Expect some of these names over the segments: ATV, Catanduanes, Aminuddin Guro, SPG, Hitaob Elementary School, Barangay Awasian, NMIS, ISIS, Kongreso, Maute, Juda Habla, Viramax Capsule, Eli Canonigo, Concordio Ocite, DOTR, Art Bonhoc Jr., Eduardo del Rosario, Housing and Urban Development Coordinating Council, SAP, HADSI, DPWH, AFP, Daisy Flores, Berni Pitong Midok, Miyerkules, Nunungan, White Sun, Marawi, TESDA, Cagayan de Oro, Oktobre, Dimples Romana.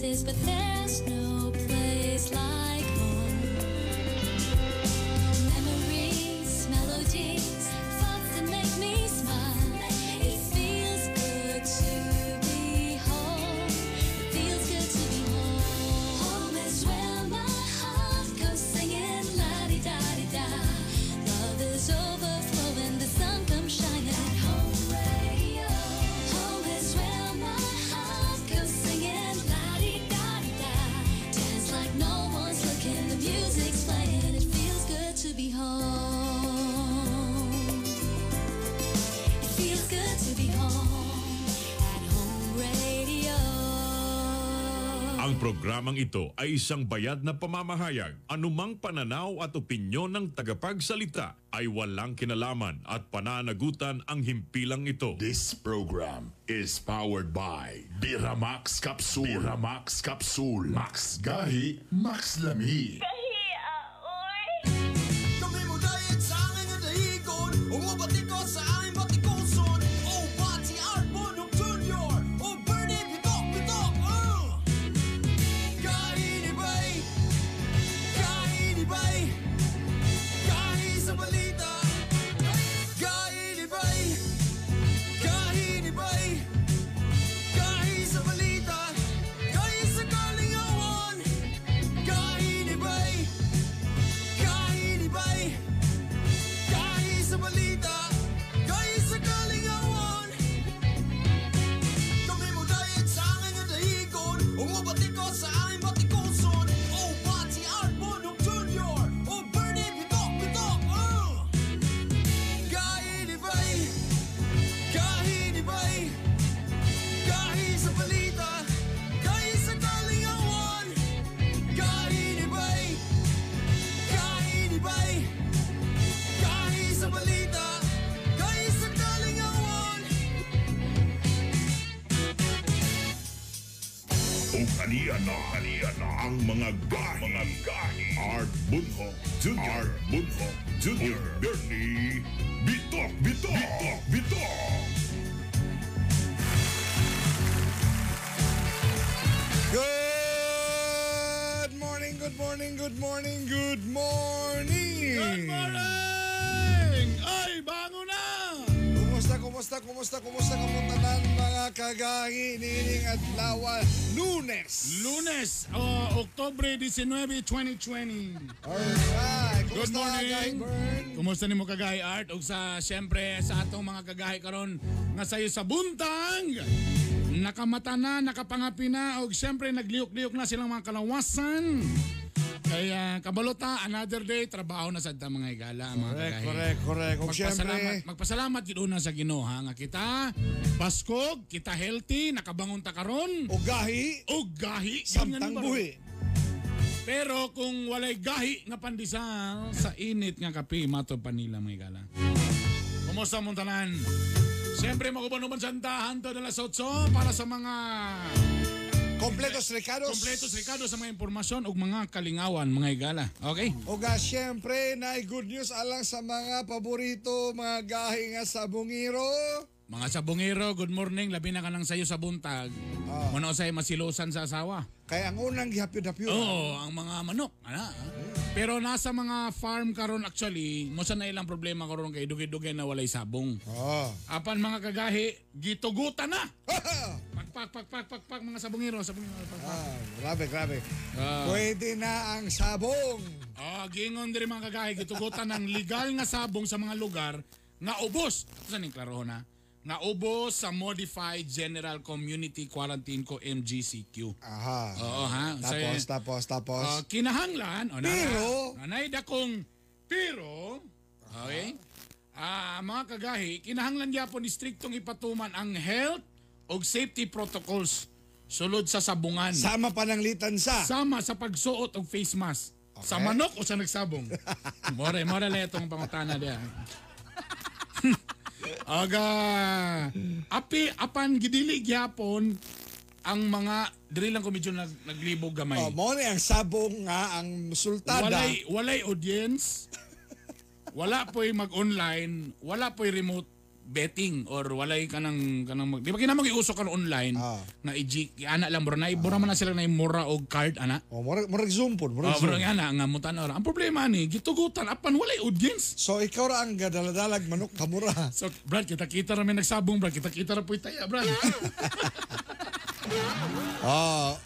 places, but there's no place like home. Memories, melodies, thoughts that make me smile. It feels good to be home. It feels good to be home. Home is where my heart goes singing la-di-da-di-da. Love is overflowing, the sun comes shining at home. Ang programang ito ay isang bayad na pamamahayag. Anumang pananaw at opinyon ng tagapagsalita ay walang kinalaman at pananagutan ang himpilang ito. This program is powered by Viramax Capsule. Viramax Capsule. Max Gahi, Max Lami. Gahi, aoy! Kami mo dahil sa aming natahigon, umabati ko sa aming batikuson. Oh, Bati Armonong Junior! Oh, Berni Pitong Midok! Gahi ni bay! Gahi sa balita! Gahi ni bay! Gahi sa balita! Gahi sa kalingawan! Gahi ni bay! Gahi sa balita! Gahi sa kalingawan! Kami mo dahil sa aming natahigon, umabati ko sa aming batikuson. Oh, Bati Armonong Junior! Oh, Berni Pitong Midok! Gahi ni bay! Gahi sa balita! Gahi sa kalingawan! Gahi ni bay! Gahi sa balita! Gahi sa kalingawan! O kaniya na ang mga gahi. Art Bunho Junior. Berni Bitok. Good morning. Good morning! Ay, bango na! Kumusta kamuntanan mga kagahi, nining at lawan? Lunes, Oktobre 19, 2020. Alright, Good kumusta kagahi, morning. Bern? Kumusta ni mo kagahi Art? O sa, siyempre, sa atong mga kagahi karon nga sayo sa buntang, nakamata na, nakapangapi na, o siyempre nagliok-liok na silang mga kalawasan. Kaya kabalota, another day, trabaho na sa mga igala. Correct. Magpasalamat yun una sa Ginoo nga kita, Paskog, kita healthy, nakabangon ta karon. O gahi. Samtang buhi. Pero kung walay gahi nga pandisal, sa init nga kapi, mato pa nila mga igala. Kumusta mong tanan? Siyempre, magubanuban santa, Hanto de las Otso, para sa mga... Kompletos recados sa mga impormasyon o mga kalingawan, mga igala. Okay? Oga, siyempre, na good news alang sa mga paborito, mga gahi nga sabungiro. Mga sabungiro, good morning. Labi na ka nang sayo sa buntag. Muna ko sa'yo masilosan sa asawa. Kaya ang unang gihapyo-dapyo. Oo, ang mga manok. Pero nasa mga farm karon actually, musa na ilang problema karon kay dugay-dugay na walay sabong. Apan mga kagahi, gitugutan na! Pak mga sabongero. Grabe. Pwede na ang sabong. Gingon diri mga kagahi, gitugutan ng legal nga sabong sa mga lugar nga ubos. Ito saning klaro na. Nga ubos sa Modified General Community Quarantine ko MGCQ. Aha. Oo ha. Tapos. Kinahanglan. Pero. Okay. Mga kagahi, kinahanglan yapon istriktong ipatuman ang health og safety protocols sulod sa sabungan. Sama pananglitan sa? Sama sa pagsuot og face mask. Okay. Sa manok o sa nagsabong? More na itong pangutana diyan. Aga, apan gidilig yapon ang mga, diri lang ko medyo naglibog gamay. Mo ni ang sabong nga, ang sultada. Walay audience, wala po'y mag-online, wala po'y remote. betting or walay ka ng kanang di ba kinamo giuso kan online na ana lang bro na ibura man na sila na mura og card ana mura zoom pod mura zoom ana nga mutan ora ang problema ni gitugutan apan walay audience so ikaw ra ang gadaladalag manok kamura so brad kita ra may nagsabong brad kita ra puy taya brad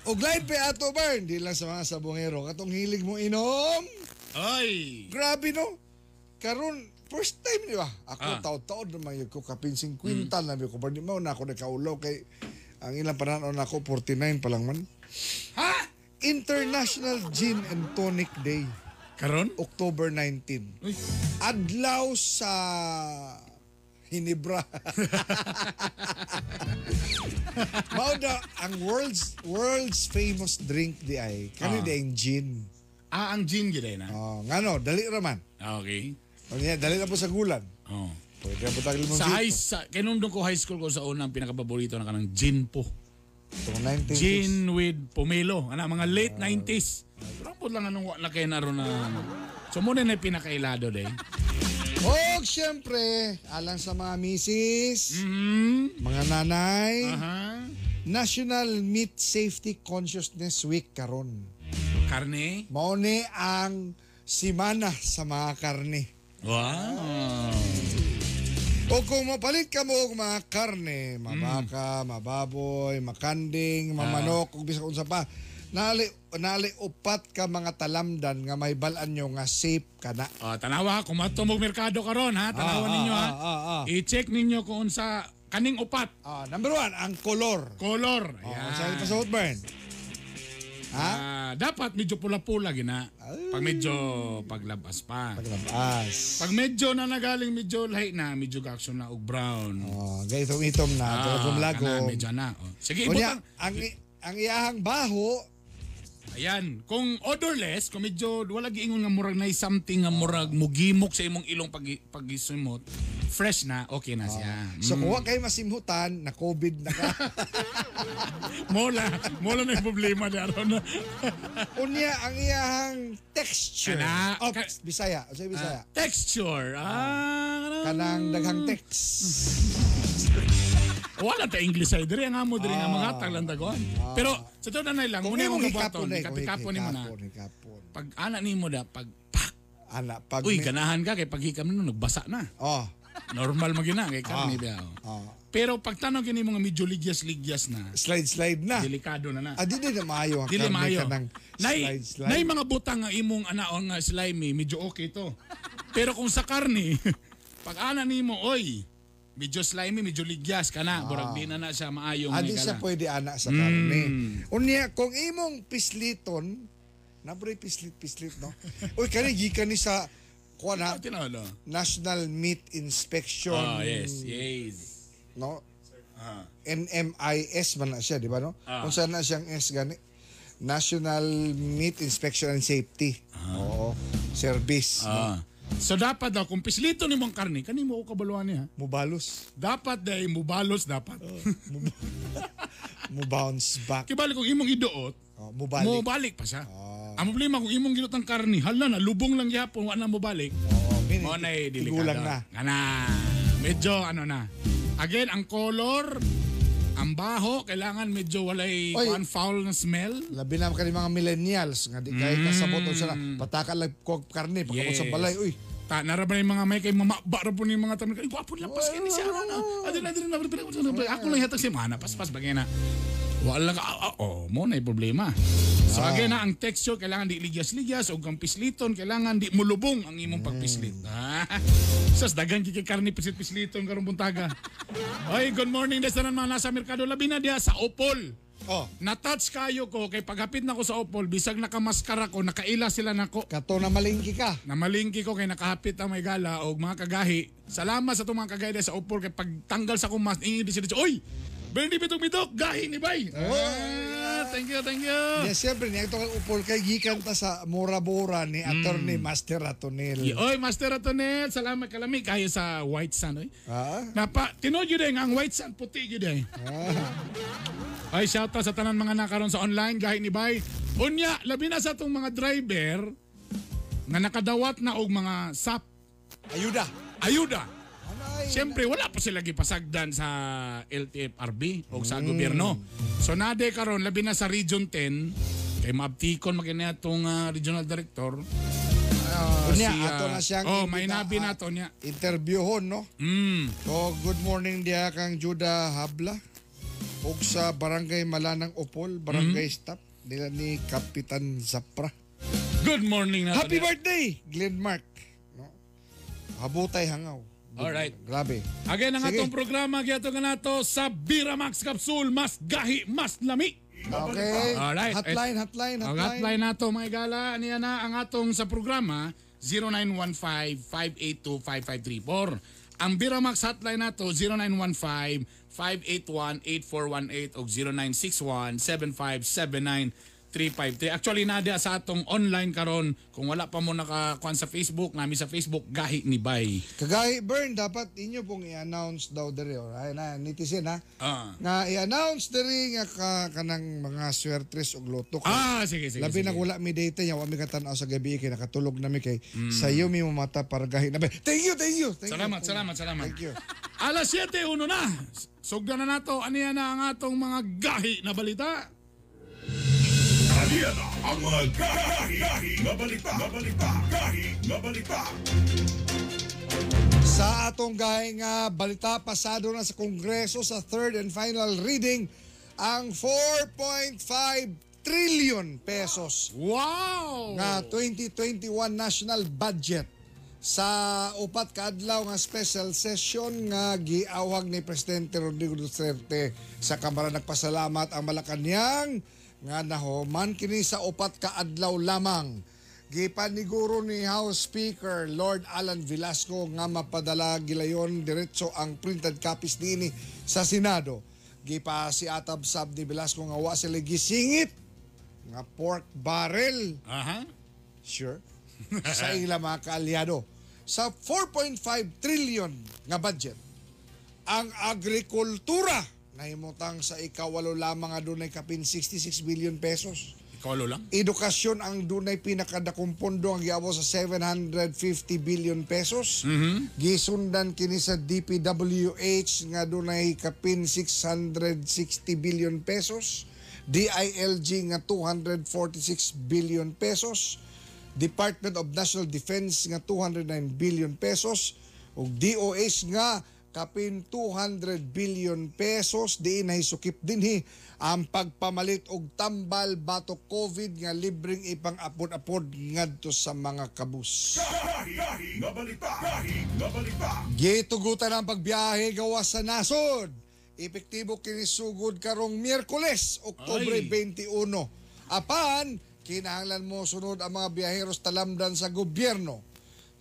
og live pa ato Bern di lang sa mga sabongero katong hilig mo inom ay grabe no karon first time di ba? Ako taon-taon naman yun ko kapin 50 na yun ko. Pero di mo na ako nakaulaw kay ang ilang panahon ako 49 pa lang man. Ha? International Gin and Tonic Day. Karon? October 19. Uy. Adlaw sa Hinebra. Mauda, ang world's famous drink di ay. Kani di ang gin. Ah, ang gin gilay na? Oo. Ngano, dali raman. Okay. Dali na po sa gulan. Oo. Pwede po tagil mo dito. Kinundong ko high school ko sa unang pinakapaborito na kanang gin po. Gin with pomelo. Mga late 90s. Rapod lang anong wala kayo naroon na. So muna na yung pinakailado day. O siyempre, alang sa mga misis, mga nanay, National Meat Safety Consciousness Week karon. Karne? Mauni ang simana sa mga karne. Wow! O kung mapalit ka mo mga karne, mabaka, mababoy, makanding, mamanok, kung bisang unsa pa, naliupat ka mga talamdan nga may balaan nyo nga safe ka na. Tanawa, kung matumog merkado karon ha, tanawa ninyo ha. I-check ninyo kung unsa kaning upat. Number one, ang kolor. Kolor. Saan pa sa Hotburn? Dapat medyo pula-pula gina. Pag medyo paglabas pa. Paglabas. Pag medyo na nagaling medyo lahi na, medyo action na og brown. Gaytom-itom na, tulagom-lagom. Medyo na. Sige, ibutang. Ang iyahang baho. Ayan, kung odorless, kung medyo wala giingon nga murag na something nga murag mugimok sa imong ilong pag-isimot, fresh na, okay na siya. So kung huwag kayo masimhutan, na COVID na ka. Mola na yung problema niya. Unya, ang iyahang texture. Bisaya. Texture. Kanang daghang text. Wala ta English ay diri nga mo diri nga mga taglandagon. Pero sa to na lang muna mo kapaton, kapikapo ni mo na. Pag ana nimo da, pag ala pag uy ganahan ka kay paghikam no nagbasa na. Normal magina kay karne daw. Pero pag tanong kini mga medyo ligyas na. Slide na. Delikado na na. Di na maayo ang kanang slide. Nay mga butang nga imong anaon nga slimy, medyo okay to. Pero kung sa karne, pag ana nimo, oy, medyo slimy, medyo ligyas ka na. Borag di na siya maayong. Di siya pwede ana sa karne. Unya kung imong pisliton, nabre pislit no. Oy kani sa kuana National Meat Inspection. Yes. No. NMIS man na siya, di ba no? Kung saan na siyang S gani. National Meat Inspection and Safety. Oo. Service. So dapat daw kung pislito ni mong karne, kani mo kabaluan niya. Mubalos. Dapat dai mubalos dapat. Mo bounce back. Kibalik kung imong iduot. Mubalik pa siya. Ang problema kung imong ginot ang karni, hala na lubong lang yapon, wala na mubalik. Mo na delikado na. Ana, medyo ano na. Again, ang color, ang baho, kailangan medyo walay foul na smell. Labi na kani mga millennials nga di kay kasabot sila. Pataka lang kog karni pagkabot sa balay, uy. Naraban yung mga may kay mamabara po yung mga tanong. Ay, guwapo lang pas kini siya. Adin. Ako lang yatag si Mana. Pas bagay na. Wala ka. Mo na yung problema. So again na, ang texture kailangan di ligyas-ligyas o kang pisliton kailangan di mulubong ang imong pagpislit. Sas, dagang kikikarni pislit-pisliton karong buntaga. Oy, good morning. Desa na mga nasa Mercado Labina Dias sa Opol. Na-touch kayo ko kay paghapit na ko sa Opol bisag nakamaskara ko nakaila sila nako kato na malingki ka na malingki ko kay nakahapit ang may gala og mga kagahi salamat sa tumang kagahi sa Opol kay pagtanggal sa kumas ingid siya oy Berni Pitong Midok gahi ni bay thank you siyempre niya itong Opol kay gikan ta sa Mora ni attorney Master Atunel oy Master Atunel salamat kalami kayo sa White Sun oy tinuod yun din ang White Sun puti yun din ay, shout out sa tanan mga nakaroon sa online, gahi ni bay. Unya, labi na sa itong mga driver na nakadawat na og mga SAP. Ayuda. Siyempre, wala po sila gipasagdan sa LTFRB o sa gobyerno. So, nade karon labi na sa Region 10, kay maabtikon magkanya itong regional director. Niya, ato na siyang may nabi na ito niya. Interviewon, no? So, good morning diya kang Juda Habla. O sa Barangay Malanang Opol, Barangay Staff nila ni Kapitan Zapra. Good morning na Happy birthday, Glenn Mark. No? Habutay hangaw. Alright. Grabe. Again, ang atong programa, gato ka na to sa Viramax Capsule, mas gahi, mas lami. Okay. Alright. Hotline, hotline, hotline. Ang hotline na to, mga igala. Ano yan na ang atong sa programa, 0915-582-5534. Ang Viramax hotline na to, 0915-581-8418 o 0961-7579-353. Actually, nada sa atong online karon kung wala pa mo nakakuan sa Facebook, nami sa Facebook, gahi ni Bay. Kagahi, Bern, dapat inyo pong i-announce daw dere. Ay na, nitizen ha. Na i-announce dere nga kanang mga swertres o loto. Sige, sige. Labi na wala mi data niya, wami katanaw sa gabi kay nakatulog nami kay sayo mi mata para gahi na Bay. Thank you, thank you. Thank salamat, you, salamat, salamat. Thank you. Alas 7:01 na. Sugdan na nato. Ano yan na ang atong mga gahi na balita? Yan ang mga gahi na balita. Sa atong gahi nga balita, pasado na sa Kongreso sa third and final reading ang 4.5 trillion pesos nga 2021 national budget sa upat kaadlaw nga special session nga giawag ni Presidente Rodrigo Duterte. Sa Kamara nagpasalamat ang Malacanang nga nahuman kini sa upat ka adlaw lamang. Gipaniguro ni House Speaker Lord Alan Velasco nga mapadala gilayon diretso ang printed copies niini sa Senado. Gipasiatab sab ni Velasco nga wa sila gisingit nga pork barrel. Sure. Sa ila mga kaalyado. Sa 4.5 trillion nga budget, ang agrikultura nahimutang sa ikawalo lamang nga dunay kapin 66 billion pesos. Ikawalo lang? Edukasyon ang dunay pinakadakong pondo ang giawa sa 750 billion pesos. Gisundan kini sa DPWH nga dunay kapin 660 billion pesos. DILG nga 246 billion pesos. Department of National Defense nga 209 billion pesos. O DOS nga kapin 200 billion pesos. Diin nahisukip din ang pagpamalit og tambal bato COVID nga libreng ipang-apod-apod ngadto sa mga kabus. Gitugutan ang pagbiyahe gawas sa nasod. Epektibo kinisugod karong Miyerkules, Oktobre 21. Apan, kinahanglan mo sunod ang mga biyaheros talamdan sa gobyerno.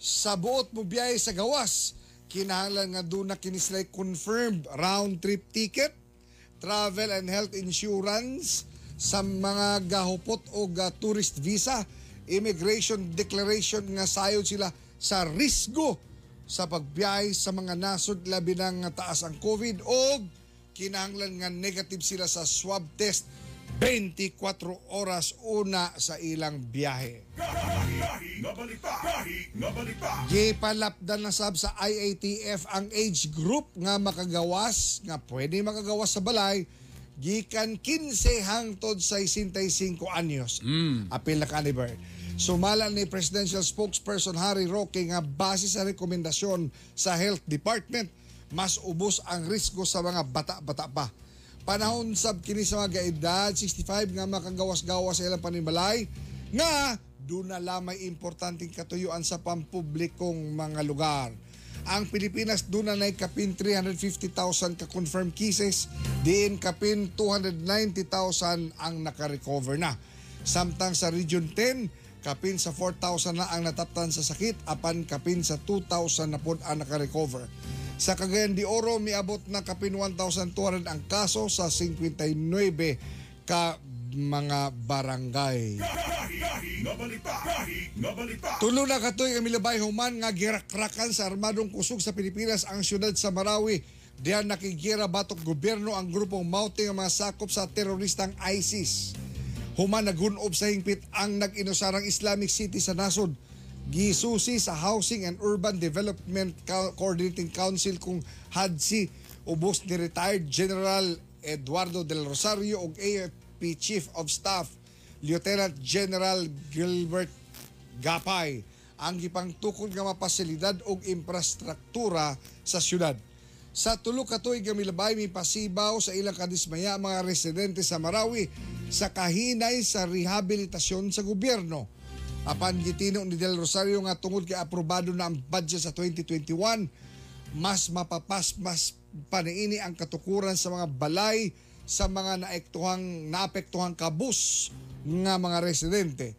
Sa buot mo biyahe sa gawas, kinahanglan nga doon na kinislay confirmed round-trip ticket, travel and health insurance, sa mga gahupot o tourist visa, immigration declaration nga sayod sila sa risgo sa pagbiyahe sa mga nasod labi na nga taas ang COVID o kinahanglan nga negative sila sa swab test 24 oras una sa ilang biyahe. Gipalapdan na sab sa IATF ang age group nga makagawas, nga pwede makagawas sa balay, gikan 15 hangtod sa 65 anyos. Apil na kanibar. Sumala ni Presidential Spokesperson Harry Roque nga base sa rekomendasyon sa Health Department, mas ubos ang risgo sa mga bata-bata pa. Panahon sab kini sa mga edad 65 nga makagawas-gawas sa ilang panimalay nga doon na lamay importanteng katuyuan sa pampublikong mga lugar. Ang Pilipinas doon na naikapin 350,000 ka-confirmed cases, diin kapin 290,000 ang nakarecover na. Samtang sa Region 10, kapin sa 4,000 na ang nataptan sa sakit, apan kapin sa 2,000 na po ang nakarecover. Sa Cagayan de Oro, miabot na kapin 1,200 ang kaso sa 59 ka mga barangay. Tulo na katoy ang milabay human nga girakrakan sa armadong kusog sa Pilipinas ang siyudad sa Marawi. Diyan nakigira batok gobyerno ang grupong Maute nga mga sakop sa teroristang ISIS. Human nagunob sa hingpit ang nag-inusarang Islamic City sa nasod. gisusi sa Housing and Urban Development Coordinating Council kung HADSI ubos ni retired General Eduardo del Rosario ug AFP Chief of Staff Lieutenant General Gilbert Gapay ang gipangtukod nga mapasilidad og infrastruktura sa syudad. Sa tulo ka tuig nga milabay mipasibaw sa ilang kadismaya ang mga residente sa Marawi sa kahinay sa rehabilitasyon sa gobyerno. Apan gitino ni Del Rosario nga tungod kay aprobado na ang budget sa 2021, mas mas paniini ang katukuran sa mga balay sa mga naapektuhang kabus nga mga residente.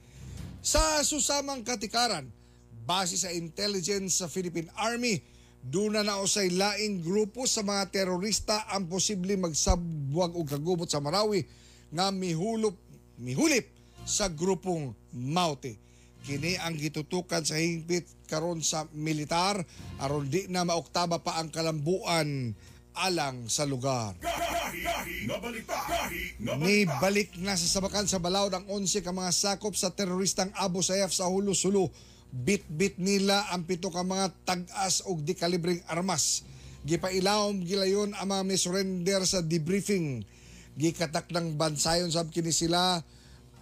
Sa susamang katikaran, base sa intelligence sa Philippine Army, doon na nausay laing grupo sa mga terorista ang posible magsabwag o kagubot sa Marawi nga mihulip sa grupong Maute. Kini ang gitutukan sa hingpit karon sa militar aron di na maoktaba pa ang kalambuan alang sa lugar. Nibalik na sa sabakan sa Balaod ang 11 ka mga sakop sa teroristang Abu Sayyaf sa hulo-sulo. Bit-bit nila ang 7 ka mga tag-as o dekalibreng armas. Gipailawom gilayon ang mga misurrender sa debriefing. Gikatak ng bansayon sab kini sila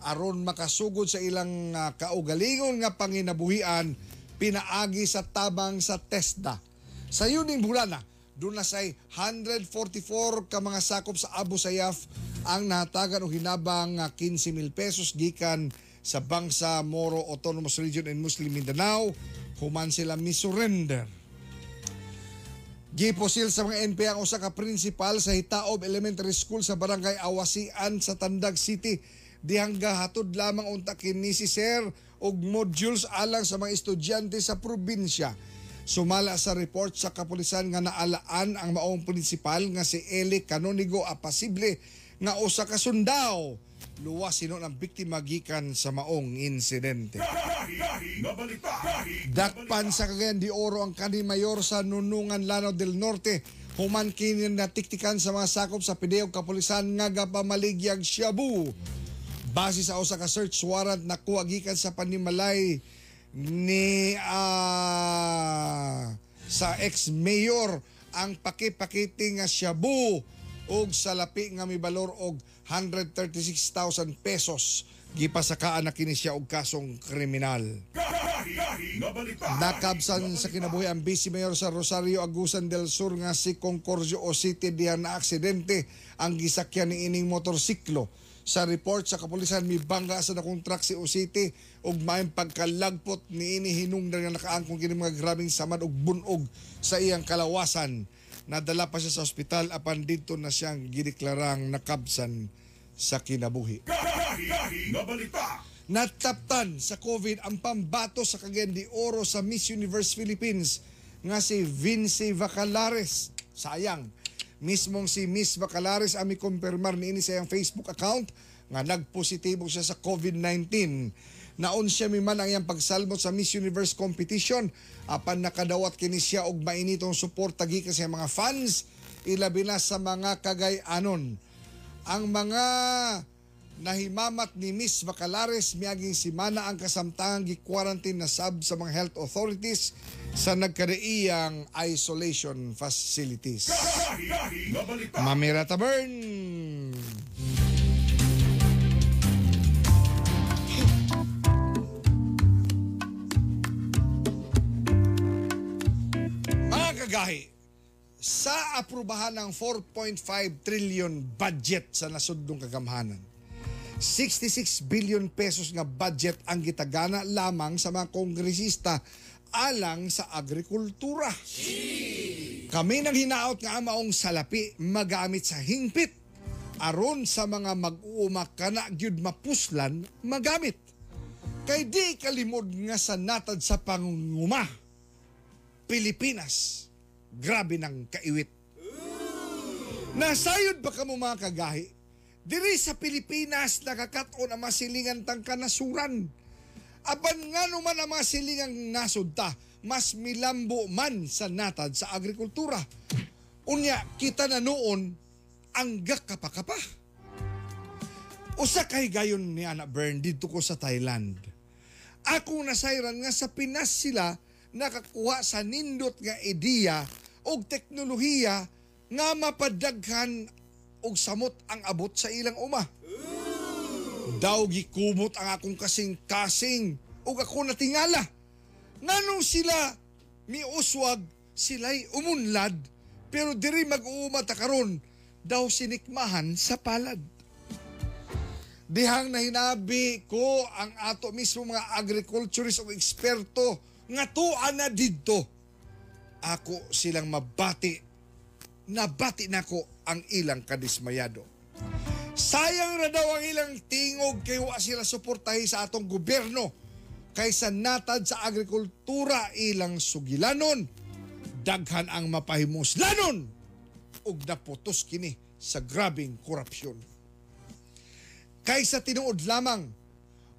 aron makasugod sa ilang kaugalingon nga panginabuhian pinaagi sa tabang sa TESDA. Sa yuning bulana, doon na say 144 ka mga sakop sa Abu Sayyaf ang nahatagan o hinabang 15,000 pesos gikan sa bangsa Moro Autonomous Region and Muslim Mindanao, human sila misurrender. Giposil sa mga NPA ang usa ka principal sa Hitaob Elementary School sa Barangay Awasian sa Tandag City. Dihangga hatod lamang unta kini si Sir og modules alang sa mga estudyante sa probinsya. Sumala sa report sa kapulisan nga naalaan ang maong principal nga si Eli Canonigo apasible nga usa ka sundao. Luwas sinon ang biktima gikan sa maong insidente. Dakpan sa Cagayan de Oro ang kanhi mayor sa Nunungan Lanao del Norte human kini natiktikan sa mga sakop sa pideog kapulisan nga gapamaligyag Shabu. Base sa usa ka search warrant nakuha gikan sa panimalay ni sa ex-mayor ang paki-pakiti nga Shabu og salapi nga mibalor og 136,000 pesos. Gipasakaan na kini siya og kasong kriminal. Nakabsan sa kinabuhi ang Vice Mayor sa Rosario Agusan del Sur nga si Concordio Ocite diyan na aksidente ang gisakyan ni ining motorsiklo. Sa report sa kapulisan mibangga sa nakontrak si Ocite og maayong pagkalagpot ni ini hinungdan nga nakaangkong kini mga grabing samad og bunog sa iyang kalawasan. Nadala pa siya sa ospital apan dito na siyang gideklarang nakabsan sa kinabuhi. Nataptan sa COVID ang pambato sa Cagayan de Oro sa Miss Universe Philippines nga si Vince Bacalares. Sayang, mismong si Miss Bacalares ang mikumpirmar niini sa iyang Facebook account nga nagpositibo siya sa COVID-19. Naon siya miman ang iyang pagsalmot sa Miss Universe competition apan nakadawat kini siya og mainitong suporta gikan sa mga fans ilabi na sa mga Cagayanon. Ang mga nahimamat ni Miss Bacalares miaging simana ang kasamtangang gi-quarantine na sab sa mga health authorities sa nagkadaiyang isolation facilities. Mamira Tabern. Sa aprubahan ng 4.5 trillion budget sa nasudnong kagamhanan, 66 billion pesos nga budget ang gitagana lamang sa mga kongresista alang sa agrikultura. Kami nang hinaot nga ang maong salapi magamit sa hingpit aron sa mga mag-uuma kana gyud mapuslan magamit. Kay di kalimod nga sa natad sa pangunguma, Pilipinas grabe ng kaiwit. Nasayod ba ka mo mga kagahi? Diri sa Pilipinas nakakaton ang masilingan tangka nasuran. Aban nga naman ang mga silingang nasunta, mas milambo man sa natad sa agrikultura. Unya, kita na noon, angga kapakapa. Usa kay gayon ni Ana Bern dito ko sa Thailand. Ako nasayran nga sa Pinas sila nakakuha sa nindot nga ideya o teknolohiya nga mapadaghan og samot ang abot sa ilang uma. Daw gikumot ang akong kasing-kasing o ako natingala. Nganong sila miuswag, sila'y umunlad, pero diri mag-uuma ta karon daw sinikmahan sa palad. Dihang nahinabi ko ang ato mismo mga agriculturist o eksperto nga tuan na didto. Ako silang mabati. Nabati nako ang ilang kadismayado. Sayang na daw ang ilang tingog kay wa sila suportahi sa atong gobyerno kaysa natad sa agrikultura ilang sugilanon, daghan ang mapahimuslanon ug naputos kini sa grabing korupsyon. Kaysa tinuod lamang,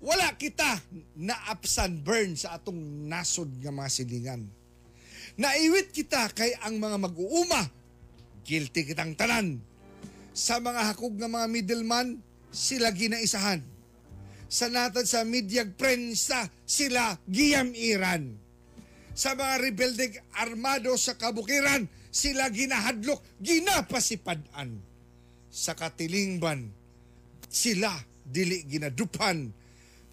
wala kita na absan burn sa atong nasod nga mga silingan. Naiwit kita kay ang mga mag-uuma, guilty kitang tanan. Sa mga hakog nga mga middleman, sila ginaisahan. Sa natad sa midyag prensa, sila giyamiran. Sa mga rebeldeng armado sa kabukiran, sila ginahadlok, ginapasipadan. Sa katilingban, sila dili ginadupan.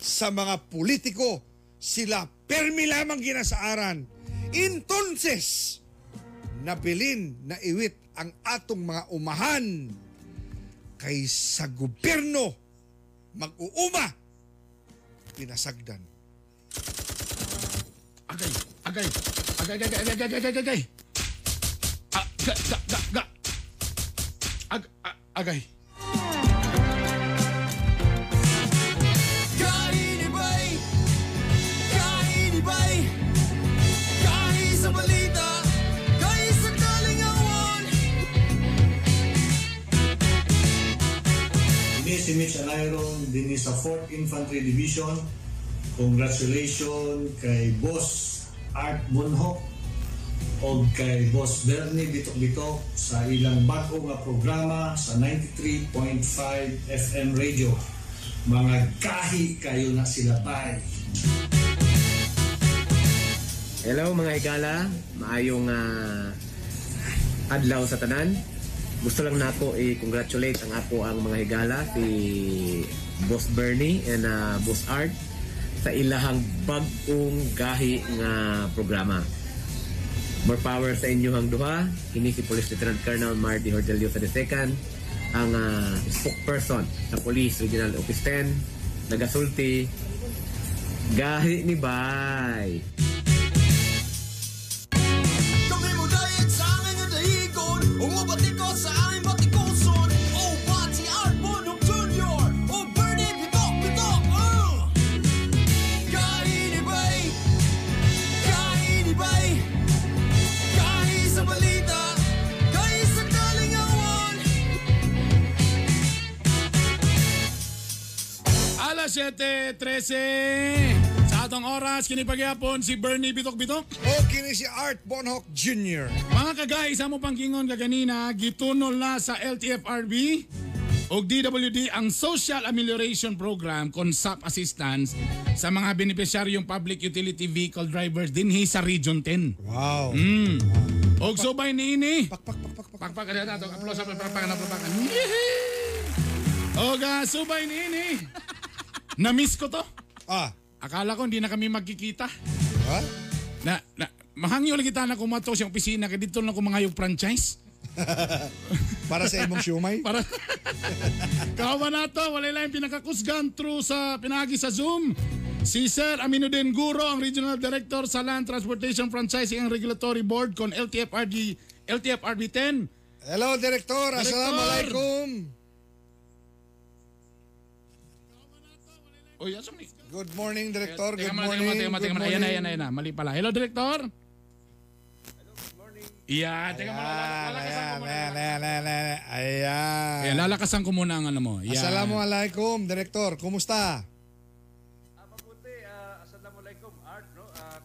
Sa mga politiko, sila permi lamang ginasaaran. Entonces, nabilin na iwit ang atong mga umahan kay sa gobyerno mag-uuma pinasagdan. Agay. Si Mitch Anayron din sa 4th Infantry Division. Congratulations kay Boss Art Monhok o kay Boss Berni Pitong Midok sa ilang bago nga programa sa 93.5 FM Radio. Mga kahi kayo na sila bay. Hello mga higala, maayong adlaw sa tanan. Gusto lang na ako i-congratulate ang ako ang mga higala si Boss Bernie and Boss Art sa ilahang bag-ong gahi nga programa. More power sa inyo ang duha. Kini si Police Lieutenant Colonel Marty Hordelio sa II, ang spokesperson sa Police Regional Office 10, nagasulti gahi ni bay. Alas 7:13 sa atong oras, kinipagyapon si Berni Pitong Midok o kini si Art Bonhok Jr. Mga kagay, sa mo pangkingon kaganina, gitunol na sa LTFRB o DWD ang Social Amelioration Program Consap Assistance sa mga benepisyaryong public utility vehicle drivers dinhi sa Region 10. Wow. O subay niini. Pakpak na ito. Applause sa pakpak. O subay niini. Na-miss ko to. Akala ko hindi na kami magkikita. What? Mahangyo lang kita na kumato siyang opisina kaya dito lang kumangayog franchise. Para sa imong siumay? Para. Kawa na to. Walay lang pinakakusgan through sa pinagi sa Zoom. Si Sir Aminuddin Guro, ang Regional Director sa Land Transportation Franchising and Regulatory Board kon LTFRB 10. Hello, Director. Assalamualaikum. Good morning, Director. Good morning. Teka, ayan na. Mali pala. Hello, Director. Hello, good morning. Yeah, teka muna. Ayan. Ayan, lalakasan ko muna ang ano mo. Assalamualaikum, Director. Kumusta? Mabuti. Assalamualaikum, Art.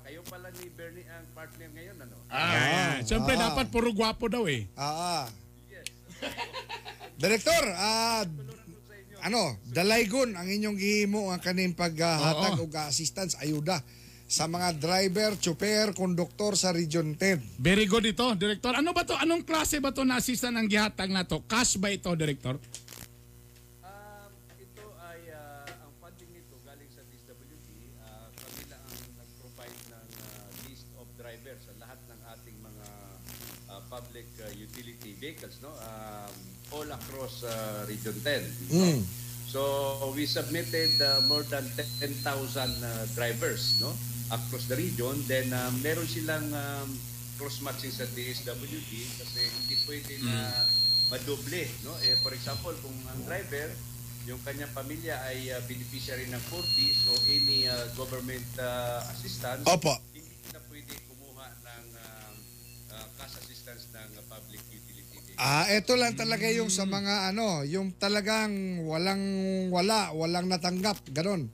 Kayo pala ni Bernie ang partner ngayon, ano? Siyempre, dapat puro gwapo daw eh. Yes. Director, ano, dalaygon ang inyong gihimo ang kaning paghatag og assistance ayuda sa mga driver, chopper, konduktor sa Region 10. Very good ito, Director. Ano ba to? Anong klase ba to na assistance ang gihatag na to? Cash ba ito, Director? Ito ay ang funding nito galing sa DSWD. Kamila ang nag-provide ng list of drivers sa lahat ng ating mga public utility vehicles, no? All across Region 10. Mm. So we submitted more than 10,000 drivers, no? Across the region, then meron silang cross-matching sa DSWD kasi hindi pwede na madoble, no? Eh, for example, kung ang driver, yung kanyang pamilya ay beneficiary ng 40 so any government assistance, opo, hindi na pwede kumuha ng cash assistance ng public utility. Ito lang talaga yung sa mga ano, yung talagang walang natanggap, ganun.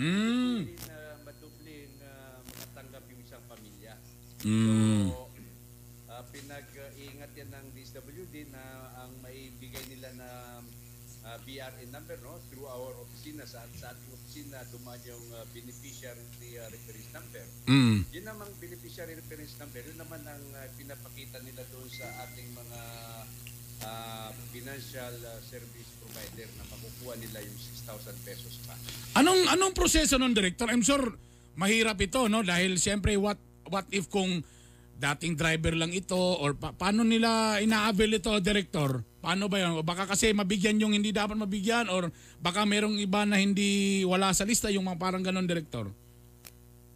Hindi na madubling makatanggap yung isang pamilya. So, pinag-iingat yan ng DSWD na ang maibigay nila na BRN number, no? Through our opisina, sa ating opisina dumaan yung beneficiary reference number. Yun namang beneficiary reference number, yun naman ang pinapakita nila doon sa ating mga financial service provider na makukuha nila yung 6,000 pesos pa. Anong proseso nun, Director? I'm sure mahirap ito, no? Dahil siyempre what if kung dating driver lang ito or paano nila ina-avail ito, Director? Paano ba yun? Baka kasi mabigyan yung hindi dapat mabigyan or baka merong iba na hindi wala sa lista, yung mga parang ganun, Director?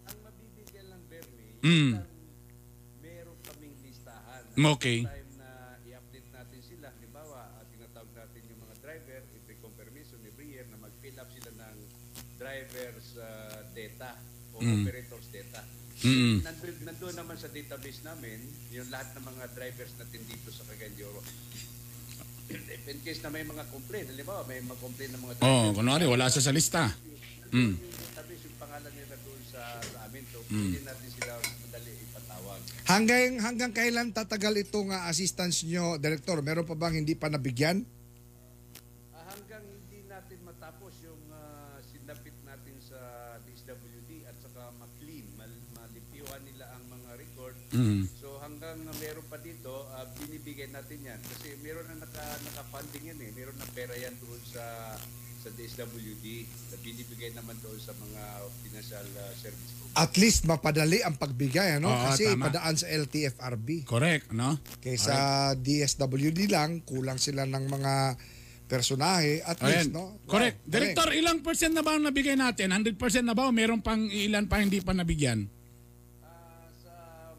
Ang mabibigyan lang, Berni, meron kaming listahan. Okay. Operators data. Nandoon naman sa database namin yung lahat ng mga drivers natin dito sa Cagayan de Oro. In case na may mga complaint, halimbawa may mag-complain ng mga drivers. Kunwari wala sa lista. Database yung pangalan nila doon sa amin to. Pwede natin sila madali ipatawag. Hanggang kailan tatagal itong assistance nyo, Director? Meron pa bang hindi pa nabigyan? Hanggang hindi natin matapos yung sinapit natin sa DSWD at saka ma-clean, malipiwan nila ang mga record. So hanggang meron pa dito, binibigay natin yan. Kasi meron na naka-funding yan eh. Meron na pera yan doon sa DSWD na binibigay naman doon sa mga financial service provider. At least mapadali ang pagbigay, ano? Kasi tama. Padaan sa LTFRB. Correct, no? Kaysa correct. DSWD lang, kulang sila ng mga personahe at least, no? Correct. Wow. Director, ilang percent na ba ang nabigay natin? 100% na ba o meron pang ilan pa hindi pa nabigyan? Sa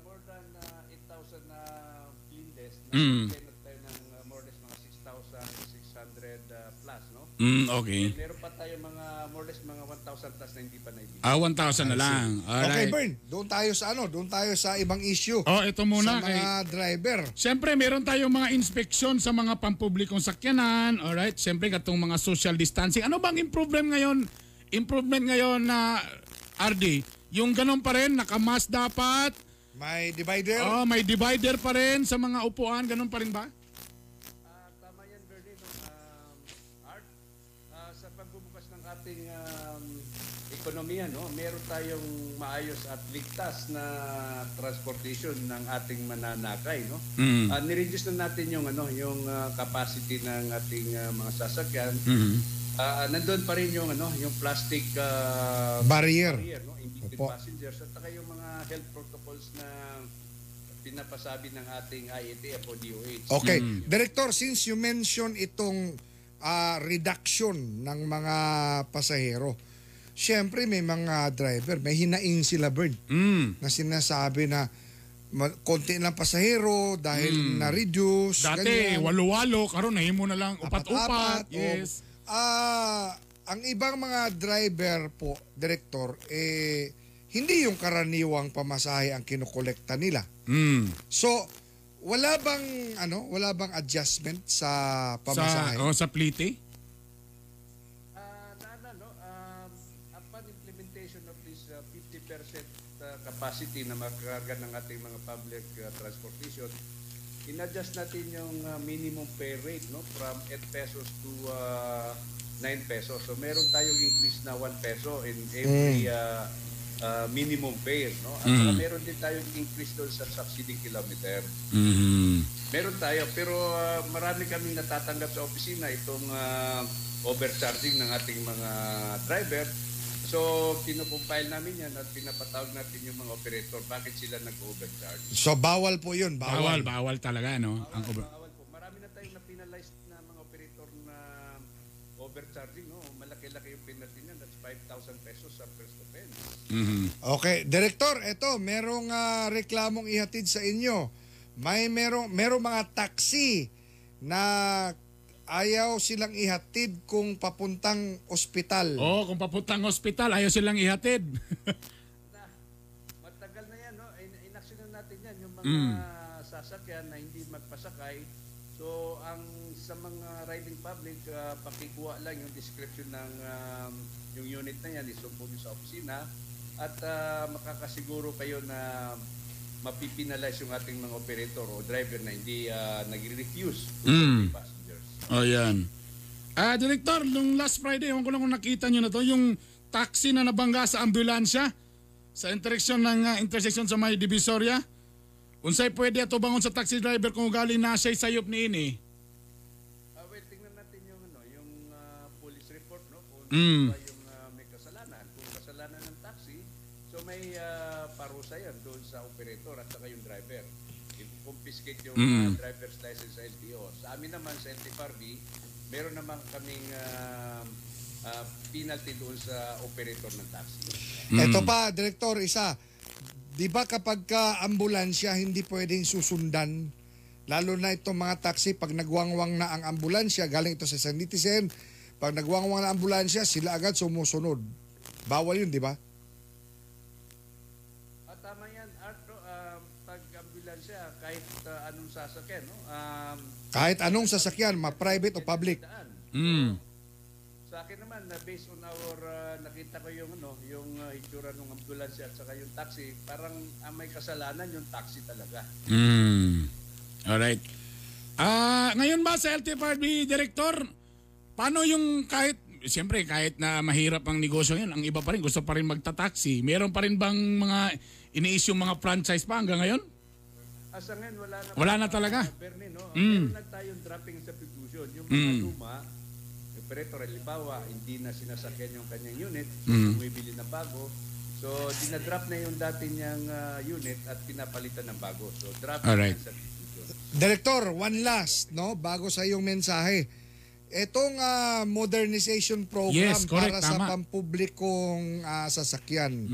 more than 8,000 na blindes, nabigyan tayo ng more than mga 6,600 plus, no? Okay. Meron pa tayo mga more than mga 1,000 plus na hindi pa nabigyan. 1,000 na lang. Okay, Bern. Doon tayo sa ano? Doon tayo sa ibang issue. Ito muna. Sa mga driver. Siyempre, meron tayong mga inspeksyon sa mga pampublikong sakyanan. Alright? Siyempre, katong mga social distancing. Ano bang improvement ngayon? Improvement ngayon na, RD, yung ganun pa rin, nakamask dapat. May divider. May divider pa rin sa mga upuan. Ganun pa rin ba? Tama yan, Bernie. Art, sa pagbubukas ng ating ekonomiya, no? Meron tayong maayos at ligtas na transportation ng ating mananakay, no? Nireduce na natin yung ano, yung capacity ng ating mga sasakyan. Nandoon pa rin yung ano, yung plastic barrier, no? Indicted passengers at saka yung mga health protocols na pinapasabi ng ating IATF o DOH. Okay, Director, since you mentioned itong reduction ng mga pasahero. Siyempre, may mga driver, may hinaing sila, Bern, na sinasabi na konti lang pasahero dahil na-reduce. Dati, walo-walo, karon nahin mo na lang, upat-upat. Yes. Ang ibang mga driver po, Director, eh, hindi yung karaniwang pamasahe ang kinukolekta nila. So, wala bang adjustment sa pamasahe? Sa plite? Capacity na magkarga ng ating mga public transportation, in-adjust natin yung minimum fare rate, no, from 8 pesos to 9 pesos. So meron tayong increase na 1 peso in every minimum fare, no? At meron din tayong increase doon sa subsidy kilometer. Meron tayo, pero marami kaming natatanggap sa opisina itong overcharging ng ating mga driver. So, pinocompile namin yan at pinapatawag natin yung mga operator bakit sila nag-overcharge. So, bawal po yun? Bawal, bawal talaga, no? Bawal, bawal po. Marami na tayong na-penalize na mga operator na overcharging, no? Malaki-laki yung penalty niyan. That's 5,000 pesos sa first offense. Okay. Director, eto, merong reklamong ihatid sa inyo. Merong mga taxi na ayaw silang ihatid kung papuntang ospital. Oo, kung papuntang ospital, ayaw silang ihatid. Matagal na yan, no? Inaksyonan natin yan, yung mga sasakyan na hindi magpasakay. So, sa mga riding public, pakikuha lang yung description ng yung unit na yan, isumbong nyo sa opisina. At makakasiguro kayo na mapipinalize yung ating mga operator o driver na hindi nag-refuse to pass. Ayan. Director, nung last Friday, huwag ko lang kung nakita nyo na to, yung taxi na nabangga sa ambulansya sa intersection ng intersection sa may Divisoria. Unsay pwede ato bangon sa taxi driver kung galing na siya'y sayop ni ini? Well, tingnan natin yung, ano, yung police report, no? Kung yung may kasalanan. Kung kasalanan ng taxi, so may parusa yan doon sa operator at saka yung driver. Confiscate yung driver's license sa LTO. Sa amin naman sa LTFRB, meron naman kaming penalty doon sa operator ng taxi. Ito pa, Director, isa. Di ba kapag ka-ambulansya, hindi pwedeng susundan? Lalo na itong mga taxi, pag nagwangwang na ang ambulansya, galing ito sa sanitizen, pag nagwangwang na ambulansya, sila agad sumusunod. Bawal yun, di ba? Anong sasakyan, no? Kahit anong sasakyan, ma-private o public. Sa akin naman, based on our, nakita ko yung, ano, yung itsura ng ambulance at saka yung taxi, parang may kasalanan yung taxi talaga. Alright. Ngayon ba sa LTFRB, Director, paano yung kahit, siyempre kahit na mahirap ang negosyo yun, ang iba pa rin, gusto pa rin magta-taxi. Meron pa rin bang mga ini-issue mga franchise pa hanggang ngayon? Asa ngayon, wala na talaga. Berni, no? Meron lang tayong dropping substitution. Yung mga luma, yung operator, halimbawa, hindi na sinasakyan yung kanyang unit, bumibili ng bago. So, dinadrop na yung dati niyang unit at pinapalitan ng bago. So, dropping substitution. Director, one last, no? Bago sa iyong mensahe. Itong modernization program, yes, correct, para sa pampublikong sasakyan.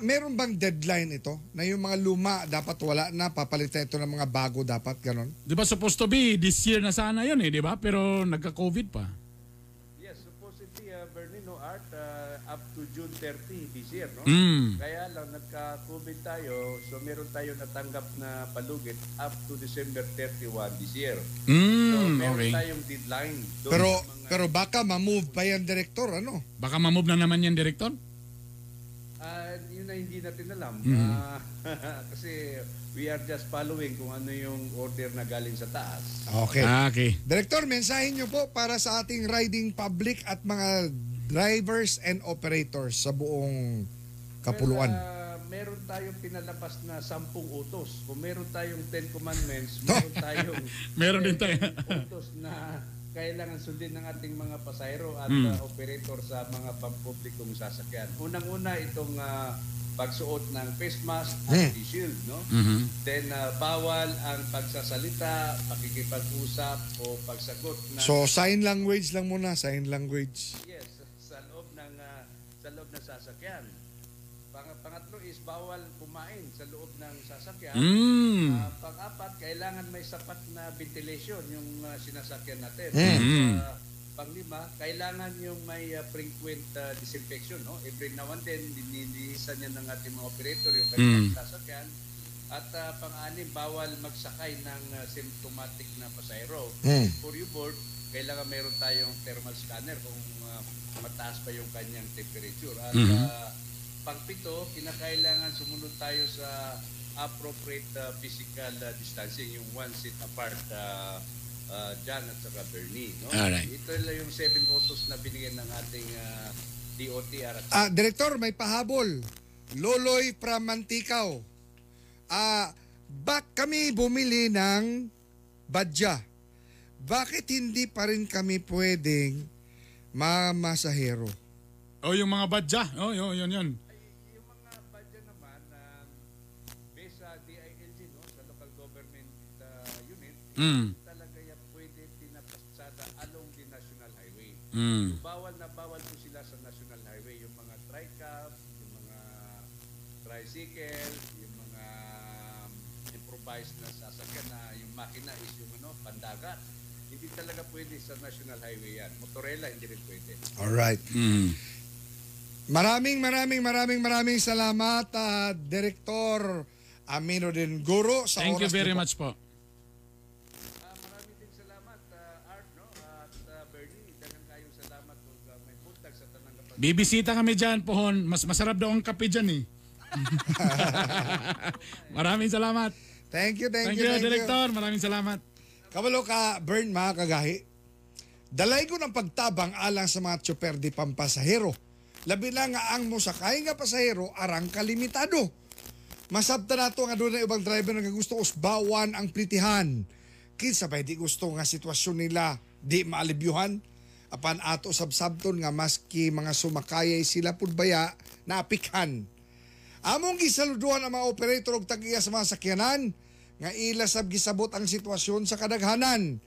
Meron bang deadline ito? Na yung mga luma dapat wala na, papalitan ito ng mga bago dapat, ganon? Di ba supposed to be this year na sana yun eh, di ba? Pero nagka-COVID pa. Yes, supposedly, Berni, no, Art, up to June 30 this year, no? Kaya lang, nagka-COVID tayo, so meron tayo natanggap na palugit up to December 31 this year. So meron tayong deadline. Pero baka ma-move pa yan, Director, ano? Baka ma-move na naman yan, Director? Yun na hindi natin alam. Kasi we are just following kung ano yung order na galing sa taas. Okay. Director, mensahin nyo po para sa ating riding public at mga drivers and operators sa buong kapuluan. Meron tayong pinalabas na 10 utos. Kung meron tayong 10 commandments, meron tayong utos na kailangan sundin ng ating mga pasahero at operator sa mga pampublikong sasakyan. Unang-una itong pagsuot ng face mask at shield, no? Then bawal ang pagsasalita, pakikipag-usap o pagsagot ng... So sign language lang muna, sign language. Yes, sa loob ng sasakyan. Pangatlo is bawal kumain sa loob ng sasakyan. Pang-apat, kailangan may sapat na ventilation yung sinasakyan natin. Pang-lima, kailangan yung may frequent disinfection. No? Every now and then, dinilisan yan ng ating mga operator yung kanyang sasakyan. At pang-anim, bawal magsakay ng symptomatic na pasahero. For you board, kailangan meron tayong thermal scanner kung mataas pa yung kanyang temperature. At pagpito, kinakailangan sumunod tayo sa appropriate physical distancing, yung one seat apart dyan at saka Berni. No? Alright. Ito yung 7 photos na binigyan ng ating DOTR. Director, may pahabol. Loloy from Manticaw. Kami bumili ng badya. Bakit hindi pa rin kami pwedeng mamasahero? Oh, yung mga badya. Oh, yun, yun. Ay, yung mga badya naman, based sa DILG, no, sa local government unit, talaga yan pwede pinapasada along the national highway. So, bawal na bawal po sila sa national highway. Yung mga tri-cab, yung mga tricycle, yung mga improvised na sasakyan na yung makina is yung pandagat. Hindi talaga pwede sa national highway yan. Motorela, hindi rin pwede. Alright. Maraming salamat, Director Aminuddin Guro. Sa thank you very much po. Maraming din salamat, Art, no? At Bernie, dagang kayong salamat kung may puntag sa tanang kapatid. Bibisita kami dyan, pohon. Mas masarap daw ang kape dyan, eh. Maraming salamat. Thank you, Director. Maraming salamat. Kabalo ka, Bern, mga kagahi. Dalay ko ng pagtabang alang sa mga tsuper di pampasahero. Labi na nga ang musakay nga pasahero, arang kalimitado. Masabta na ito nga doon na ibang driver nga gusto usbawan ang plitihan. Kinsa ba di gusto nga sitwasyon nila di maalibyuhan? Apan ato sabsabton nga maski mga sumakayay sila pudbaya na apikhan. Among gisaluduhan ang mga operator og tag-iya sa mga sakyanan, nga ilasab gisabot ang sitwasyon sa kadaghanan.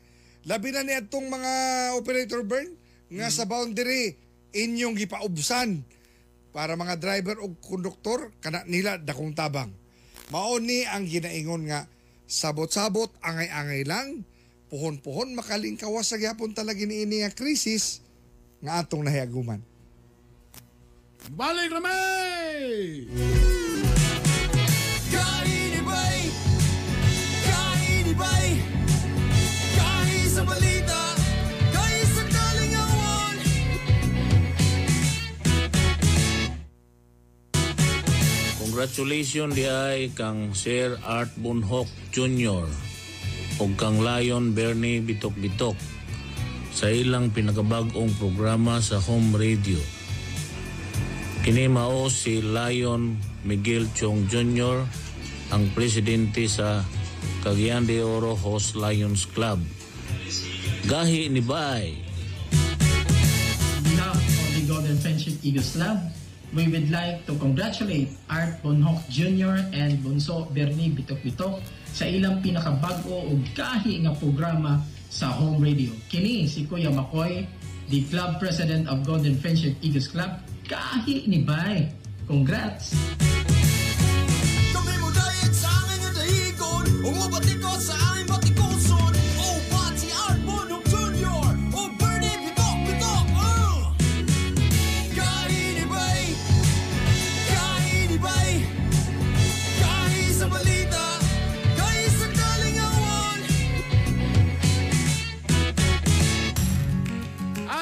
Labi na niya itong mga operator, Bern, nga sa boundary inyong gipaubsan para mga driver o konduktor kana nila dakong tabang. Maoni ang ginaingon nga sabot-sabot, angay-angay lang, puhon-puhon makalingkawas sa gyapon talaga niini nga krisis nga atong nahiaguman. Balik ramay! Sa balita, kayo sa kalingawan. Congratulations diay kang Sir Art Bonhoc Jr. o kang Lion Berni Bitok-Bitok sa ilang pinakabagong programa sa home radio. Kinimao si Lion Miguel Chong Jr. ang presidente sa Cagayan de Oro Host Lions Club. Gahi ni Bay. On behalf of the Golden Friendship Eagles Club, we would like to congratulate Art Bonhoc Jr. and Bonso Berni Bitok-Bitok sa ilang pinakabago o gahi nga programa sa home radio. Kini si Kuya Makoy, the club president of Golden Friendship Eagles Club. Gahi ni Bay. Congrats! Tumli mo dahil sa amin yung dahikon, umubati ko sa amin batikoson.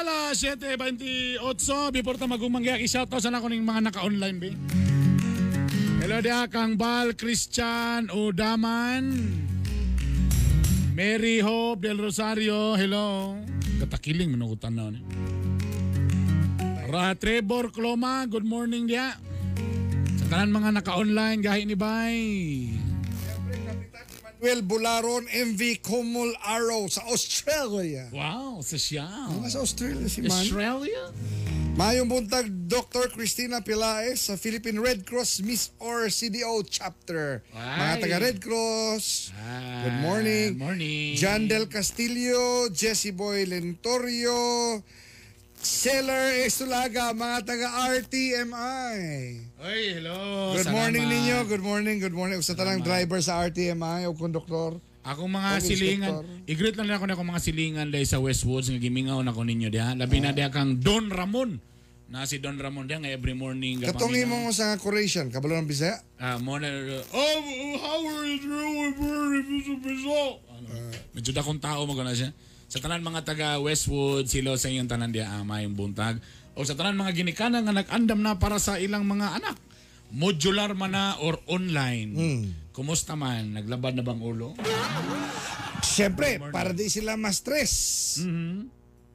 Alas 7:28, before ta magumangyak, i-shoutout sana ko ng mga naka-online ba? Hello dia kang Bal Christian Udaman, Mary Hope del Rosario, hello. Katakiling manugutan na. Ra Trevor Cloma, good morning dia. Sa tanan mga naka-online, gahi ni Bay. Manuel Bularon, MV Kumul Arrow sa Australia. Wow, sosyal. Sa Australia si Man. Australia? Mayong buntag, Dr. Christina Pilaes sa Philippine Red Cross Miss or CDO Chapter. Ay. Mga taga Red Cross. Ay. Good morning. Good morning. John Del Castillo, Jesse Boy Lentorio, Seller Estulaga, mga taga RTMI. Oy, hello. Good morning ninyo. Good morning. Usa ta lang driver sa RTMI o konduktor. Akong mga silingan, i-greet lang ako na akong mga silingan dahil sa Westwoods nga gimingaw na ko ninyo diha. Labi na diha kang Don Ramon. Na si Don Ramon diha nga every morning gapamina. Katungin mo sa Croatian, kabalo ng Bisaya? How are you doing with Bisaya? Medyo dakong tao magana siya. Sa tanan mga taga Westwood, silo sa iyong tanan diya ama yung buntag. O sa tanan mga ginikanan nga nag-andam na para sa ilang mga anak. Modular man na or online, kumusta man? Naglaban na bang ulo? Siyempre, para di sila ma-stress.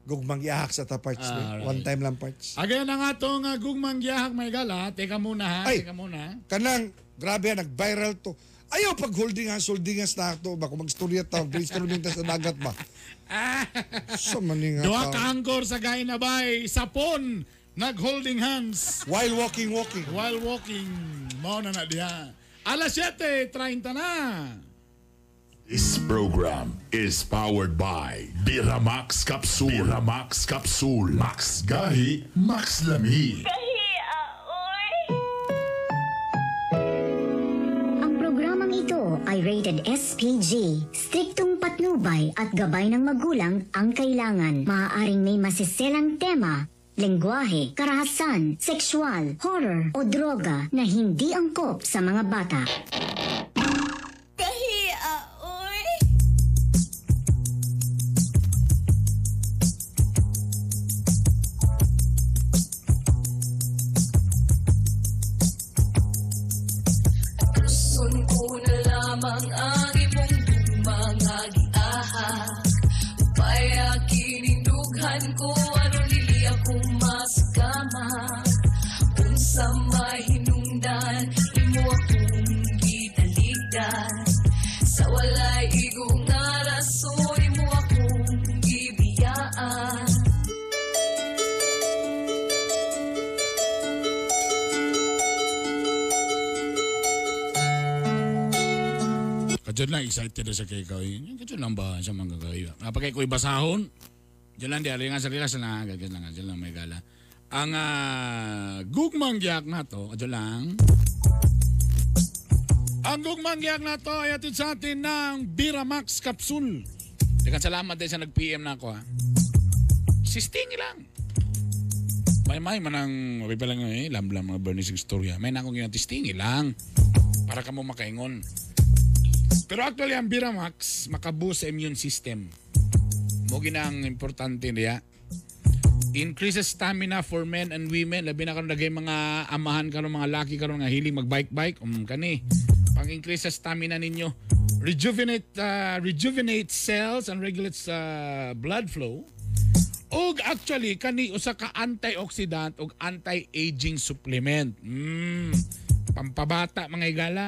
Gugmang yahak sa taparts. Right. One time lang parts. Agayan na nga itong gugmang yahak, may gala. Teka muna ha. Ay, teka muna. Kanang, grabe ha, nag-viral to. Ayaw pag holdingas na ito ba? Kung mag-storya tao, brainstormintas na dagat ba? So maningat. Doha ka-angkor sa Gainabay, Sapon, nag-holding hands. While walking. While walking. Mauna na diha. Alas 7:30 na. This program is powered by Viramax Capsule. Viramax Capsule. Max Gahi, Max Lami. Gahi, aoy! Ang programang ito ay rated SPG. Striktong patnubay at gabay ng magulang ang kailangan. Maaaring may masiselang tema, lengguahe, karahasan, sexual, horror o droga na hindi angkop sa mga bata. Excited na sa kay Kawi. Ganyan lang ba sa mga Kawi? Kapag ko'y basahon, dyan lang di. Alay nga sa rilas na. Ganyan lang. Dyan lang may gala. Ang gugmangyak na to, dyan lang. Ang gugmangyak na to ay atin sa atin ng Viramax Capsule. Dekan salamat din sa nag-PM na ako ha. Sistingi lang. May manang, may palang lamlam mga burnising story ha. May na akong ginatistini lang. Para ka mo makaingon. Pero actually, ang Viramax, makabuo sa immune system. Mugi na ang importante niya. Increases stamina for men and women. Labi na karon nagay mga amahan karon mga laki karon nga hiling mag-bike-bike. Kani. Pang-increase sa stamina ninyo. Rejuvenates cells and regulates blood flow. O actually, kani, usa ka antioxidant o anti-aging supplement. Pampabata, mga igala.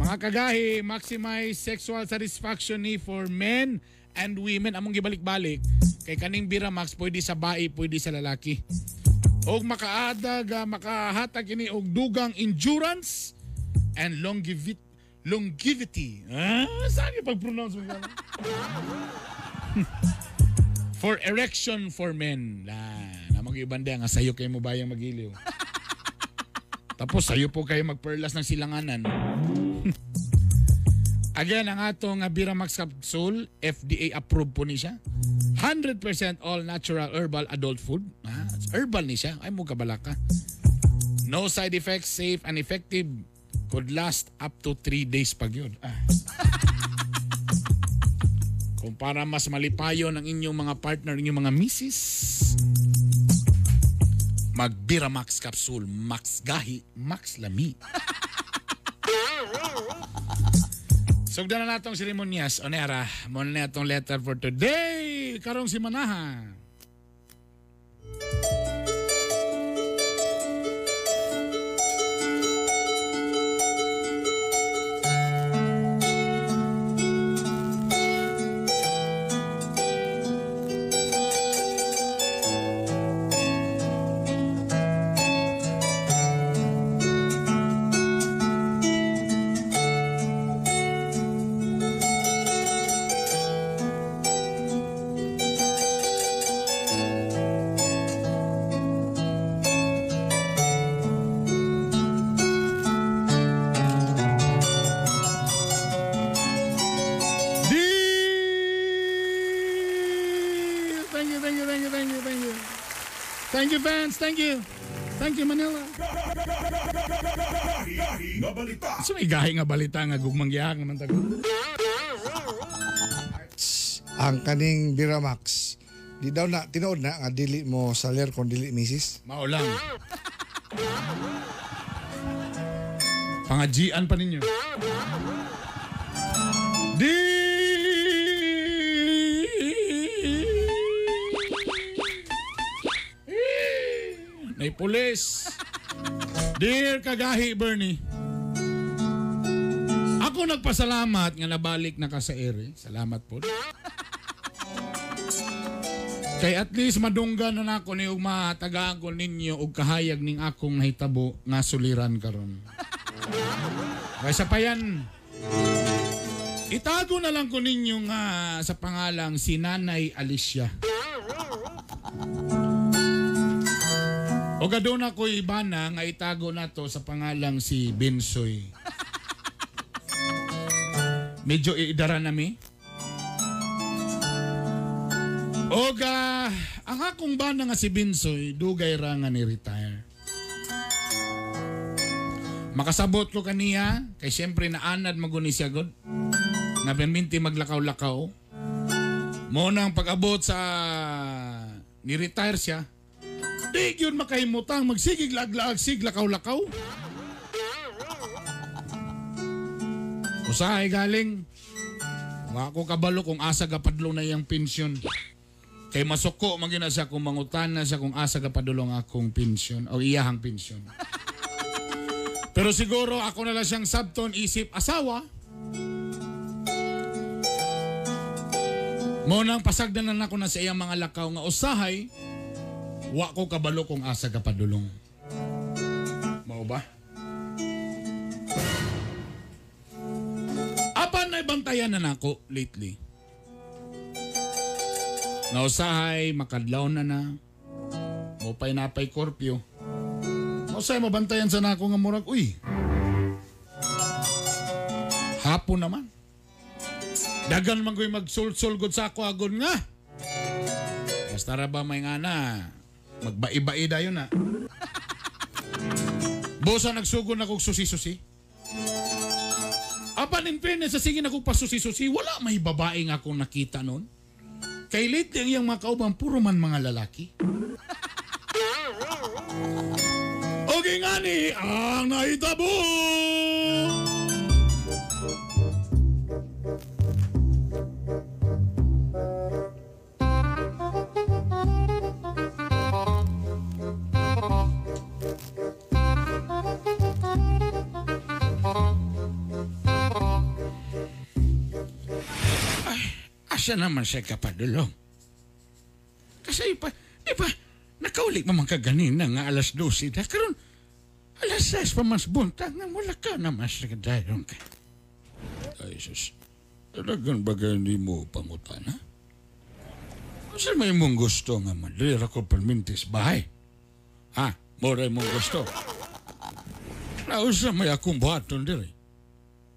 Mga kagahi, maximize sexual satisfaction ni for men and women. Among gibalik-balik, kay kaning Viramax, pwede sa bae, pwede sa lalaki. O makaadag, makahatag ini og dugang endurance and longevity. Saan yung pag-pronounce mo? For erection for men. Among ibanda nga sayo kayo mo bayang magiliw. Tapos sayo po kayo magperlas ng silanganan. Again, ang atong Viramax Capsule, FDA approved po ni siya. 100% all natural herbal adult food. Herbal ni siya. Ay mo kabalaka. No side effects, safe and effective. Could last up to 3 days pag yun. Kung para mas malipayon ang inyong mga partner, inyong mga misis, mag Viramax Capsule, Max Gahi, Max Lami. Sugdan na natong seremonyas. O nera, muna na itong letter for today. Karong si Manaha. Thank you. Thank you, Manila. So may gahi nga balita nga gugmangyak naman tayo. Ang kaning Viramax, di daw na, tinood na, nga dili mo saler kung dili misis. Maulang. Pangajian pa ninyo. Naipulis. Dear Kagahi Berni, ako nagpasalamat nga nabalik na ka sa ere. Salamat po. Kay at least madunggan na nako ni Uma tagagol ninyo og kahayag ning akong nahitabo nga suliran karon. Kaysa pa yan, itago na lang ko ninyo nga sa pangalang si Nanay Alicia. O gadon ako iba na nga itago na to sa pangalang si Bensoy. Medyo iidara nami. Oga, ang akong bana nga si Binsoy, dugay ra nga ni-retire. Makasabot ko kaniya, kay siyempre naanad maguni siya god. Nga perminti maglakaw-lakaw. Mo nang pag-abot sa ni-retire siya, di yun makahimutang magsigig lag-lagsig lakaw-lakaw. Usahay galing, nga ako kabalo kung asa gapadlo na iyang pensyon. Kay masuko magina siya kung mangutan na siya kung asa kapadulong akong pensyon o iyahang pensyon. Pero siguro ako na lang siyang sabton isip asawa. Munang pasagdanan ako na sa iyang mga lakaw nga usahay, wa ko kabalo kung asa kapadulong. Mao ba? Apan ay bantayan na nako lately. Nausahay, makadlaw na na. Mupay napay korpyo. Nausahay, mabantayan sana ako nga murag. Uy! Hapon naman. Dagan man ko'y magsulsulgod sa ako agod nga. Basta ra ba may nga na. Magbai-bai dayo na. Bosa nagsugod na kong susi-susi. Apan in fairness, sa singin ako pa susi-susi, wala may babaeng akong nakita noon. Kay late ang iyang mga kaubang, puro man mga lalaki. Okay nga ni, ang naitabo! Siya naman siya kapadulong. Kasi di ba, nakaulik mamang kaganina nga alas 12 na karoon, alas 6 pa mas buntang na mula ka na mas nagdayong ka. Ay, sus, talagang bagay ni mo pangutan, ha? Kasi may mong gusto nga madrira ko palmintis bahay. Ha? Moray mong gusto. Naos na may akong buhaton diri.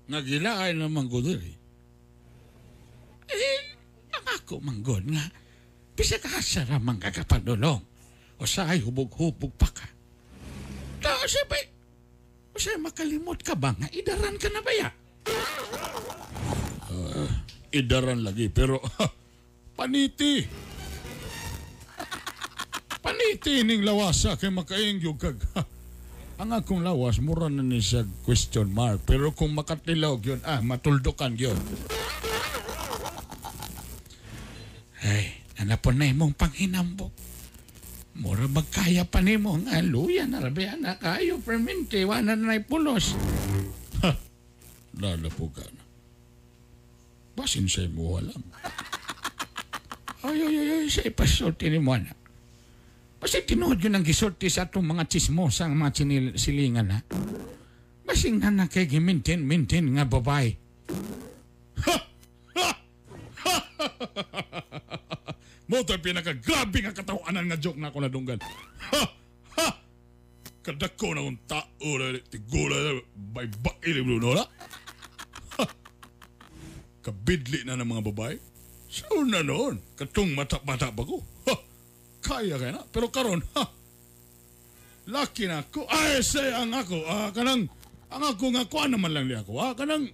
Nagilaay naman ko diri. Ako manggod nga, bisa ka saramang kakapadulong. O sa'y hubog-hubog pa ka. Tapos siyempre, o sa'y makalimot ka ba nga? Idaran ka na ba ya? Idaran lagi, pero paniti. Paniti ning lawasa kay makaingyog kag. Ang akong lawas, mura na ni siya question mark. Pero kung makatilaw yun, matuldukan yun. Ay, nanapon na imong panghinambok. Mura magkaya pa ni mong aluya na rabi anak kayo perminti. Wala na ipulos. Ha, lalapo ka na. Basin sa'y mo alam. Ay, sa'y pasulti ni mo anak. Basi tinuod yun ang gisulti sa itong mga chismosa, ang mga silingan na. Basi nga na kay gimintin nga babae. Moto'y pinakagrabe nga katawanan nga joke na ako nadunggan. Ha! Ha! Kadako na kong tao na tigula na may bailim lunola. Ha! Kabidli na ng mga babae. So na noon, katong mata-mata ba ko? Ha! Kaya kaya na. Pero karon ha! Laki na ako. Ay, say ang ako. Kanang, ang ako nga kuha naman lang niya ako. Kanang,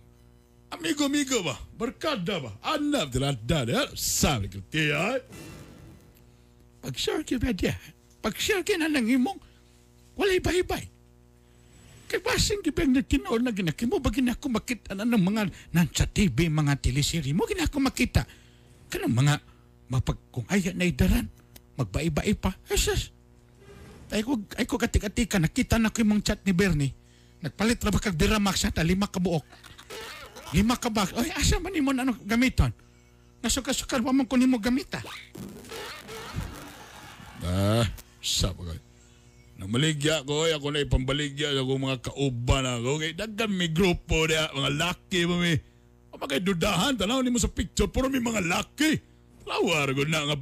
amigo-migo ba? Barkada ba? Anak nila dada. Sabi ko, tiyay. Pag-share ka ba diya? Pag-share ka na nang imong, walay bay-bay. Kabasing gibang na kinoon na ginaki mo, bagay na ako makita na ng mga nansa TV, mga telesiri mo, gina ako makita. Kanang mga mapagkungaya na idaran, magbaibai pa. Eses, ay ko katik-atika, nakita na ko yung mga chat ni Berni. Nagpalit na ba kag Viramax at lima ka buok? Lima ka buok? Ay, asa man mo na ano gamiton? Nasukasukar pa man ko ni mo gamita. Ah, sabagay. Namaligya ko, ako na ipambaligya sa akong mga kauban ako. Okay, daggan may grupo niya, mga laki mo may. Kapag dudahan, tanaw ni mo sa picture, puro may mga laki. Tawar ko na nga,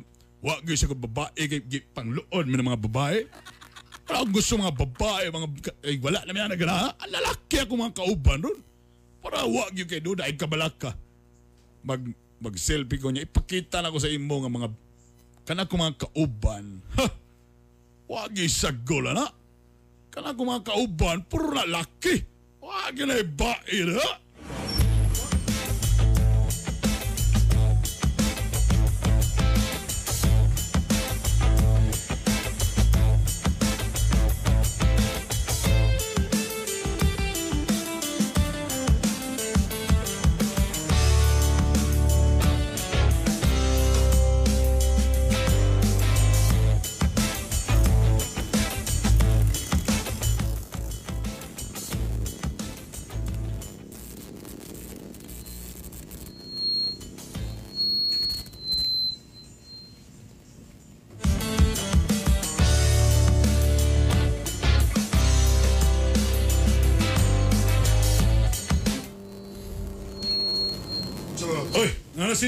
wag yun sa babae, kay pangloon mo ng mga babae. Wala akong gusto mga babae, mga, eh, wala naman yan nagalaha. Ang lalaki ako mga kauban doon. Para wag yun kay duda, ay kabalaka. Mag-selfie ko niya, ipakita na ko sa imo nga mga, kanak ko mga kauban. Ha! Wag isagol na. Kana ko mga kauban, puro na laki. Wag na ibae na.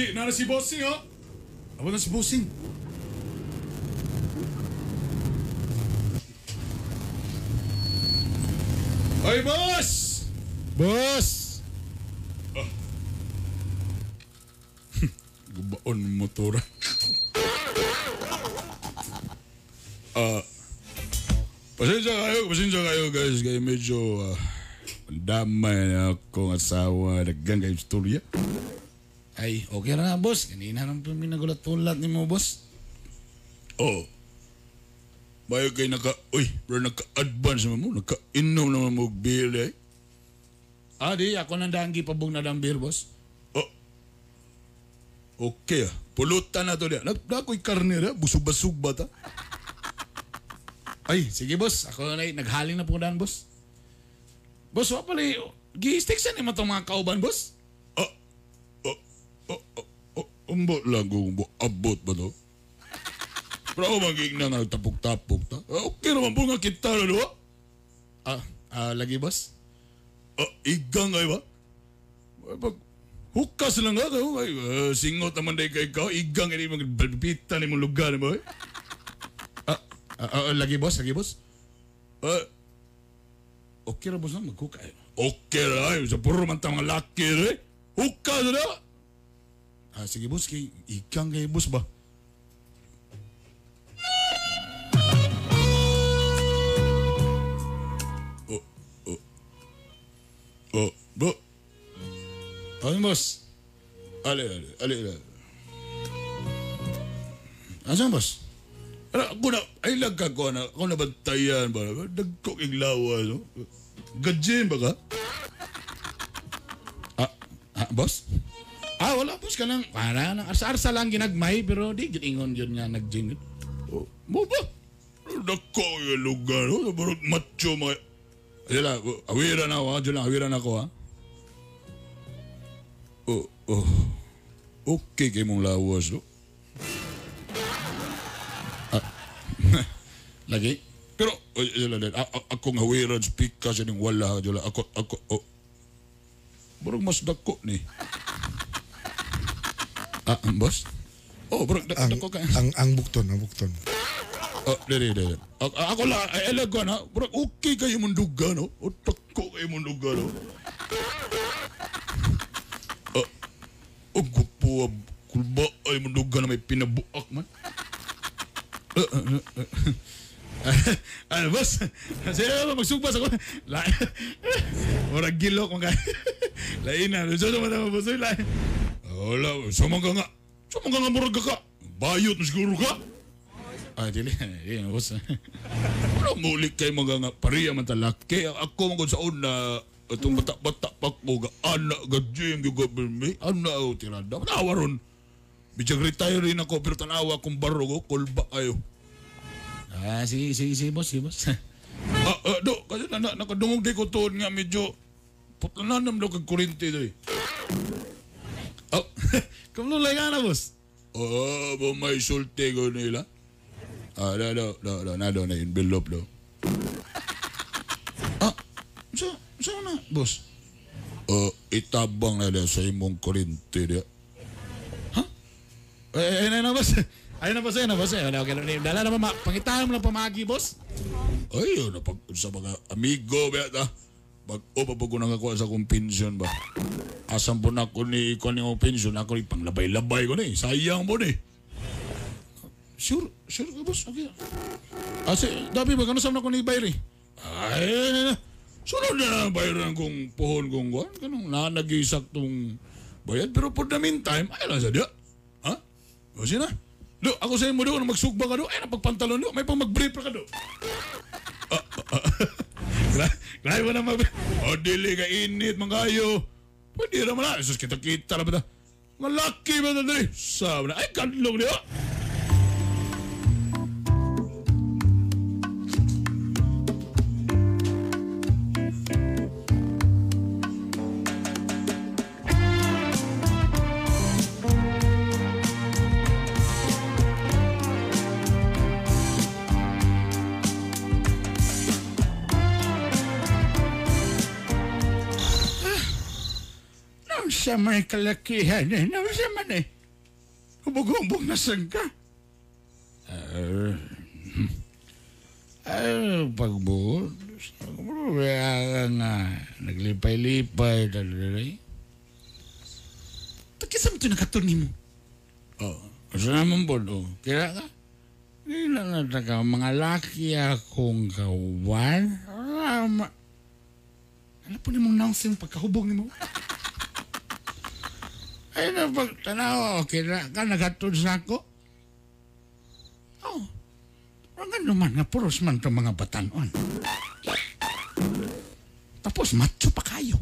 Nara si Bossing, oh! Awa na si Bossing. Ay, boss! Boss! Oh. Gubaon motora. Pasensya kayo guys. Kaya medyo damay na akong asawa. Naggang kayo istorya. Ay, okay na boss. Kanina nang pinagulat-ulat ni mo, boss. Oo. Oh. Bayo kayo naka-advance naman mo. Naka-inom naman mo beer, eh. Ah, di. Ako nang daanggi pabog na lang beer, boss. Oh. Okay, ah. Pulutan na to, di. Nagdako'y karnera. Busog-basog ba ta? Ay, sige, boss. Ako na, naghaling na po daan, boss. Boss, wapala, gi-stick saan naman itong mga kauban, boss? Ambot lang kung abot ba to? Pero magiging na nagtapok-tapok ta. Okay naman po nga kita na doon. Lagi boss? Igang ay ba? Hukas lang nga kayo. Singot naman na ikaw. Igang ay magbibitan yung lugar mo. Lagi boss? Okay na boss na maghukas. Okay na ay. Sa puro man tayong laki eh. Hukas na! Ah, sige boss, ikang kay boss ba? Bro. Ano boss? Ale. Ano boss? Ako na bantayan ba? Dagkok iglawa, no? Gadjin ba ka? Boss? Wala boss ka lang. Para na. Arsa-arsa lang ginagmay, pero di giningon yun nga nag-jingot. Oh, mo ba? Nako, yung lugar. Barot macho mga... Ayala, awira na ako. Diyan lang, awira na ako, ha? Oh. Okay kayo mong lawas, no? Lagi? Pero, akong awiran, speak ka siya ng wala. Diyan lang, ako, oh. Barot mas dako ni. Boss? Oh, bro, dako ka. Ang bukton. Dere. Ako lang, ay alaga na. Bro, okay kayo munduga, no? O, dako kayo munduga, no? Gupo, kulba ay munduga na may pinabuak man. Ano, boss? Sino ba magsugpas ako? Lain. Murag gilok, mga. Lain na. Gusto naman naman, boss. Lain. Wala, sumang ka nga. Murag ka. Bayot na siguro ka. Ah, dili. Yan, what's that? Pero mulik kayo mga pariya man talak. Kaya ako mga saon na itong bata-batapak mga anak gadyeng yung government. Anak ako tirada. Manawa ron. Bidyag retire rin ako pero tanawa kung barogo kulba ayo. Ah, sige, boss. Do, kasi nakadungog di ko to nga medyo putlananam daw kag kurente doy. Oh, kumulay nga na, boss. Oh, ba may sulti ko nila? Ah, no, na envelope do. Ah, so na, boss. Oh, itabang na sa imong kurente dia. Ha? Eh, na boss. Ayun na boss. Okay, dala na ba, pangitahan mo lang pamagi, boss? Ayun, sa mga amigo, beta. O, papagunan ako sa akong pension ba? Asan po na ako ni Ikon yung pension? Ako ni panglabay-labay ko na eh. Sayang po na eh. Sure ka, boss? Okay. Dabi ba, kanasam na ako ni Bayri? Ayun na. Sunod na lang, Bayri, ang kong pohon kong guwan. Ganun, nanagisaktong bayad. Pero for the meantime, ayun lang sa dia. Ha? O, sina? Do, ako sa'yo mo do, magsugba ka do, ay napagpantalon do, may pang mag-brief ka do. Grabe mo na mag-brief. O, dili ka init, mangkayo. Pwede naman na. Isos, kita-kita naman na. Malaki ba na dali? Sabi na, ay, kanlong niyo. Sa may kalakihan eh, naman eh. Hubog-hubog na sangka. Pagbuod, naglipay-lipay, dalilay. Pagkasama ito nakatunin mo? Oo, asa naman po, oo. Kira ka? Kailan na ka, mga laki akong kawan. Ano po ni mong nonsense pagkahubog ni mo? Ay, napagtanaw, okay na ka, nagatod sa ako. Oo. Ang gano'n man, napuros man itong mga batanon. Tapos, macho pa kayo.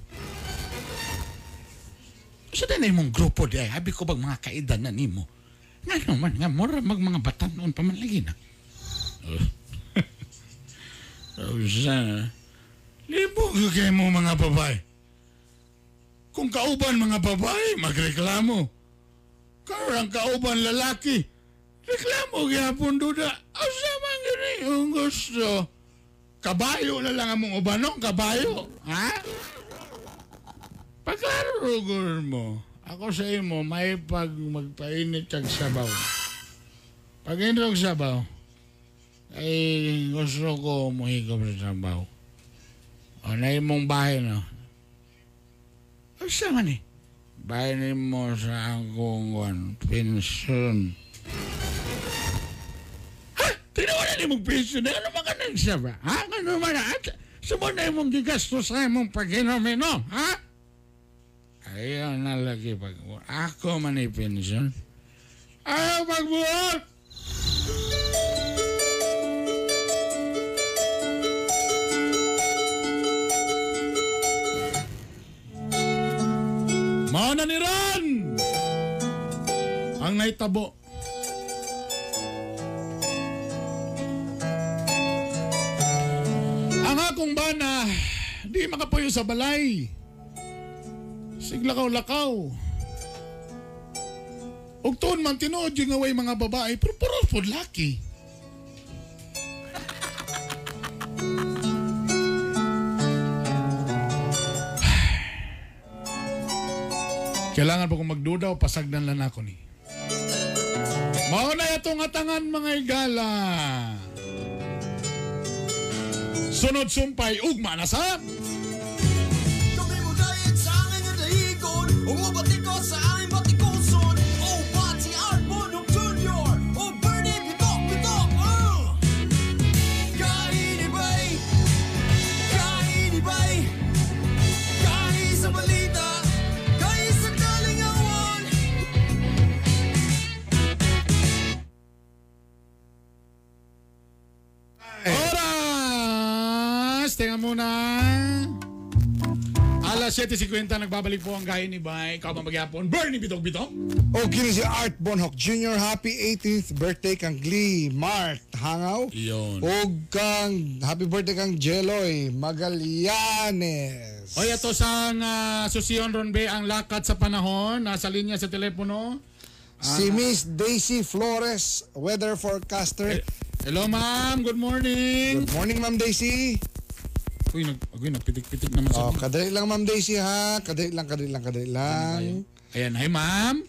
Sa din na yung grupo di ay, habi ko bang mga kaedan na nimo. Gano'n man nga, mura mag mga batanon pa man lagi na. Sana, libog kayo mo mga babae. Kung kauban mga babae, magreklamo. Karang kauban lalaki, reklamo gihapon duda. Asa man gini yung gusto? Kabayo na lang among ubanong kabayo, ha? Pagkarugol mo, ako sa imo, may pag magpainit ang sabaw. Pag inrog sabaw, ay gusto ko umuhigop sa sabaw. O na imong bahay, no? Ano siya man eh? Bayanin mo sa angkong pension. Ha? Tinawalan yung mong pension na? Ano ba ka nang siya ba? Ha? Ano ba na? Sumunay mong gigasto sa mong pag-inomino, ha? Ayaw na lagi pag-buot. Ako man ay pension. Ayaw pag-buot! Mauna ni Ron! Ang naitabo. Ang akong bana, di makapuyo sa balay. Siglakaw-lakaw. Ugtoon man tinood yung away mga babae, pero puro po laki. Kailangan pa kong magdudaw, pasagdan lang ako ni. Mauna itong atangan mga igala. Sunod sumpay, ugma na sa... Tumimudayit sa akin ang dahigon, umubati ko sa aming batikuson. Oh, Bati Arbon, oh, Junior, oh, Berni, Pitok, oh! Kainibay, kaisa balita. Tenga muna. Alas 7:50, nagbabalik po ang Gaya ni Bay. Ikaw ba mag-iapon? Berni Pitong-Pitong. Okay, si Art Bonhoc Jr. Happy 18th birthday kang Glenn Mark Hangaw. Iyon. O kang happy birthday kang Jeloy Magallanes. O ito sa Susion Ronbe, ang lakat sa panahon. Nasa linya sa telepono. Si Miss Daisy Flores, weather forecaster. Hello ma'am, good morning. Good morning ma'am Daisy. Uy, nagpitik-pitik naman sa akin. Kadali lang, Ma'am Daisy, ha? Kadali lang. Ayan, hi, Ma'am.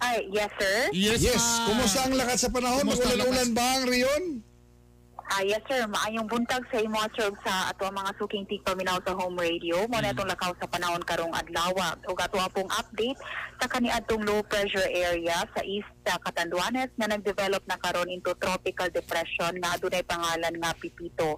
Ay, yes, sir. Yes, kumusta ang lakas sa panahon? Ulan-ulan ba ang riyon? Yes, sir. Maayong buntag sa imo, sir, sa ato mga suking tigpaminaw sa home radio. Muna itong lakaw sa panahon karong adlawa. O gato pong update sa kaniadtong low pressure area sa east Catanduanes na nagdevelop na karon into tropical depression na dunay pangalan nga Pipito.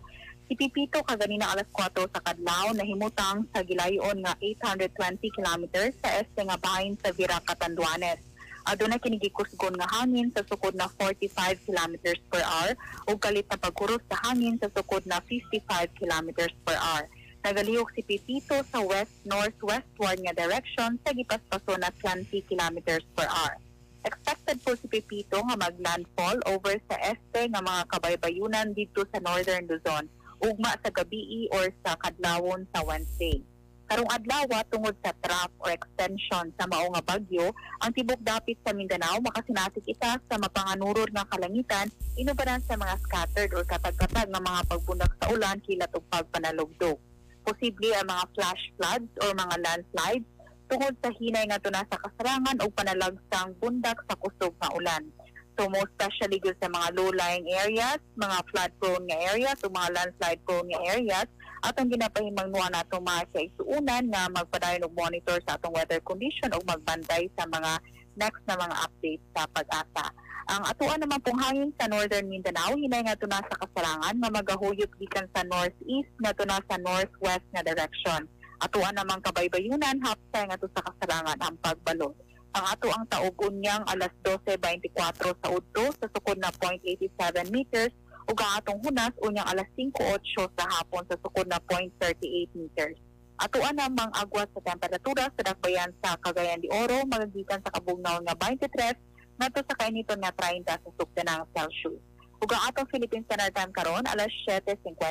Si Pipito kaganina alas 4 sa Kadlao na himutang sa gilayon nga 820 kilometers sa este nga bahin sa Vira, Catanduanes. Aduna kinigikusgon nga hangin sa sukod na 45 kilometers per hour o galit na pagkurot sa hangin sa sukod na 55 kilometers per hour. Nagalihok si Pipito sa west-northwestward nga direction sa gipaspaso na 20 kilometers per hour. Expected po si Pipito nga maglandfall over sa este nga mga kabaybayunan dito sa northern Luzon. Ugma sa gabi or sa kadlawon sa Wednesday. Karong adlawa tungod sa trough or extension sa mao nga bagyo, ang tibok dapit sa Mindanao makasinasig ita sa mapanganurod nga kalangitan inubaran sa mga scattered or katag-katag nga mga pagbundak sa ulan kilat ug pagpanalugdog. Posible ang mga flash floods or mga landslides tungod sa hinay nga tuna sa kasarangan o panalagsang bundak sa kusog nga ulan. So most especially sa mga low-lying areas, mga flood-prone nga areas, o mga landslide-prone nga areas. At ang ginapahimangnuan nato mga sa isuunan na magpadayon og monitor sa atong weather condition o magbanday sa mga next na mga updates sa pag-asa. Ang atuan naman pong hangin sa northern Mindanao, hinay nga tuna sa kasarangan na magahuyot gikan sa northeast na tuna sa northwest na direction. Atuan naman kabaybayunan, hapsay nga to sa kasarangan ang pagbalot. Ang ato ang taogon niyang alas 12:24 sa udto sa sukod na 0.87 meters ug ang atong hunas unyang alas 5:08 sa hapon sa sukod na 0.38 meters. Atoan namang agwas sa temperatura sa dakbayan sa Cagayan de Oro magagikan sa kabugnaw nga 23 ngadto sa kainiton nga 30 sa sugdanang Celsius. Ug ang atong Philippine Standard Time karon alas 7:53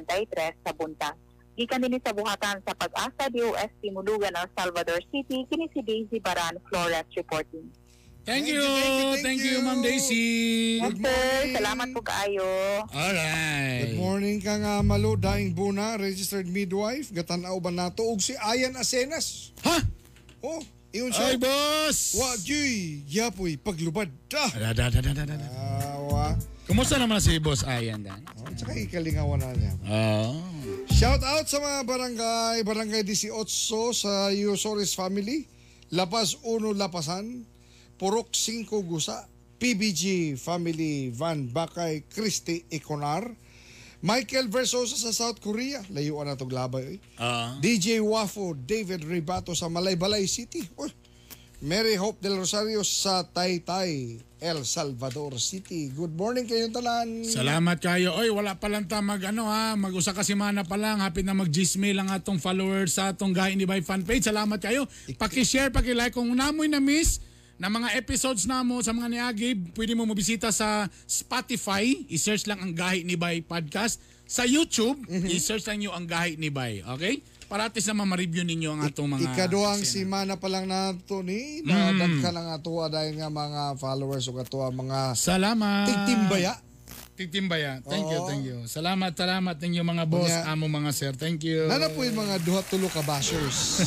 sa buntag. Gikan din sa buhatan sa pag-asa DOST Mulugan ng Salvador City, kini si Daisy Baran Flores reporting. Thank you, Ma'am Daisy. Okay, salamat po kaayo. Alright. Good morning kang Malo Daing Buna, registered midwife, gatanaw ba nato og si Ayan Asenas? Ha? Oh, iyon siya. Ay, boss. Wa gyud, yapoy paglubad. Awa. Kumusta naman si Boss Ayan dan? Oh, tsaka ikalingawan na niya. Oo. Shout out sa mga barangay 18 sa Usoris family, Lapas 1 Lapasan, Purok 5 Gusa, PBG family Van Bakay Christy Iconar, Michael Versosa sa South Korea, layuan na itong labay. DJ Wafo, David Ribato sa Malaybalay City. Oh. Mary Hope del Rosario sa Taytay, El Salvador City. Good morning kayo talan. Salamat kayo. Oy, wala pa lang ta mag-usa ka semana pa lang. Hapit na mag-Gmail lang atong followers sa atong Gaya ni Bay fanpage. Salamat kayo. Paki-share, paki-like kung namoy na miss na mga episodes namo sa mga niagib. Pwede mo mobisita sa Spotify, i-search lang ang Gaya ni Bay podcast. Sa YouTube, i-search lang niyo ang Gaya ni Bay. Okay? Para atis naman ma-review ninyo ang atong mga... Ikaduang simana pa lang nato ni. Dadagka lang atuwa dahil nga mga followers o katuwa mga... Salamat. Tigtimbaya. Thank you. Salamat. Thank you mga boss, amo mga sir. Thank you. Nana po yung mga duha-tulo ka bashers.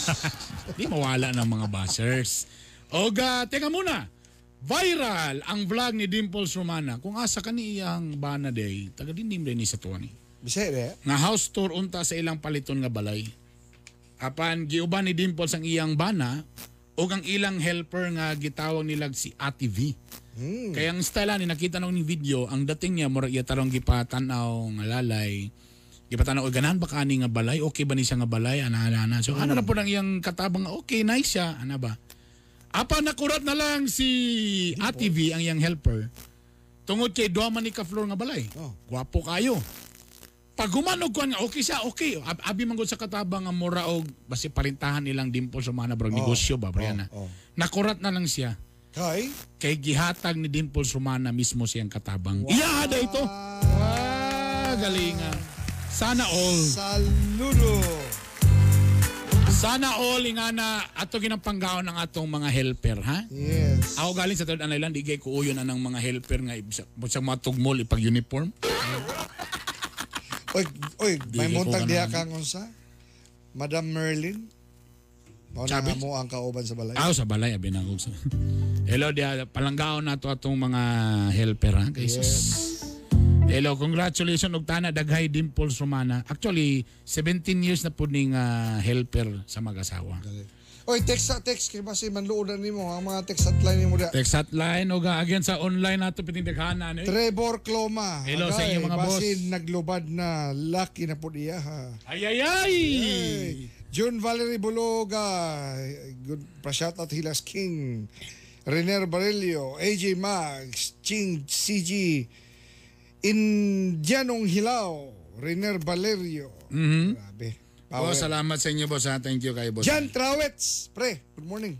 Di mawala ng mga bashers. Oga, teka muna. Viral ang vlog ni Dimples Romana. Kung asa ka ni iyang bana day, taga-dindim day ni sa tuwan ni. Bisere? Nga house tour unta sa ilang paliton nga balay. Apan giuban ni Dimples ang iyang bana o ang ilang helper nga gitawag nilag si ATV. Kaya ang style ni nakita na ni video ang dating niya mura iya tarong gipatanaw nga lalay. Gipatanaw ganahan ba kani nga balay? Okay ba ni siya nga balay? Ana. So ano na po ng iyang katabang okay nice siya ana ba. Apan nakurat na lang si ATV ang iyang helper tungod kay duha man ni ka floor nga balay. Gwapo kayo. Pagumanog ko nga, okay siya, okay. Abi manggod sa katabang ang mura o basi parintahan nilang Dimples Romana bro, negosyo ba, Brianna? Nakurat na lang siya. Kay? Kay gihatag ni Dimples Romana mismo siyang katabang. Wow. Iyahada ito! Wow, galinga. Sana all. Saludo! Sana all, ingana, ato ginampanggaon ng atong mga helper, ha? Yes. Ako galing sa Third Island, igay ko uyon na ng mga helper nga sa mga tugmol ipag-uniform. Oy, oy, may muntag diya kang unsa? Madam Merlin? Mauna nga mo ang kauban sa balay. Aw, sa balay, abinangog sa. Hello, diya, palanggaon na ito atong mga helper, ha? Yes. Hello, congratulations, Nugtana, Daghay Dimples Romana. Actually, 17 years na po ning helper sa mag-asawa. Oy, text kay basi manluodan nimo ang mga text hotline nimo da. Text hotline og again sa online ato pitindaghanan. Trevor Cloma. Hello sa inyo mga boss. Basi naglubad na lucky na pud iya ha. Ayayay. June Valerie Buloga. Good pa shout out Hilas King. Rener Barilio, AJ Max, Ching CG. Indianong Hilao, Rener Valerio. Grabe. Oh, salamat sa inyo, boss. Thank you kay boss. Jan Trawets, pre. Good morning.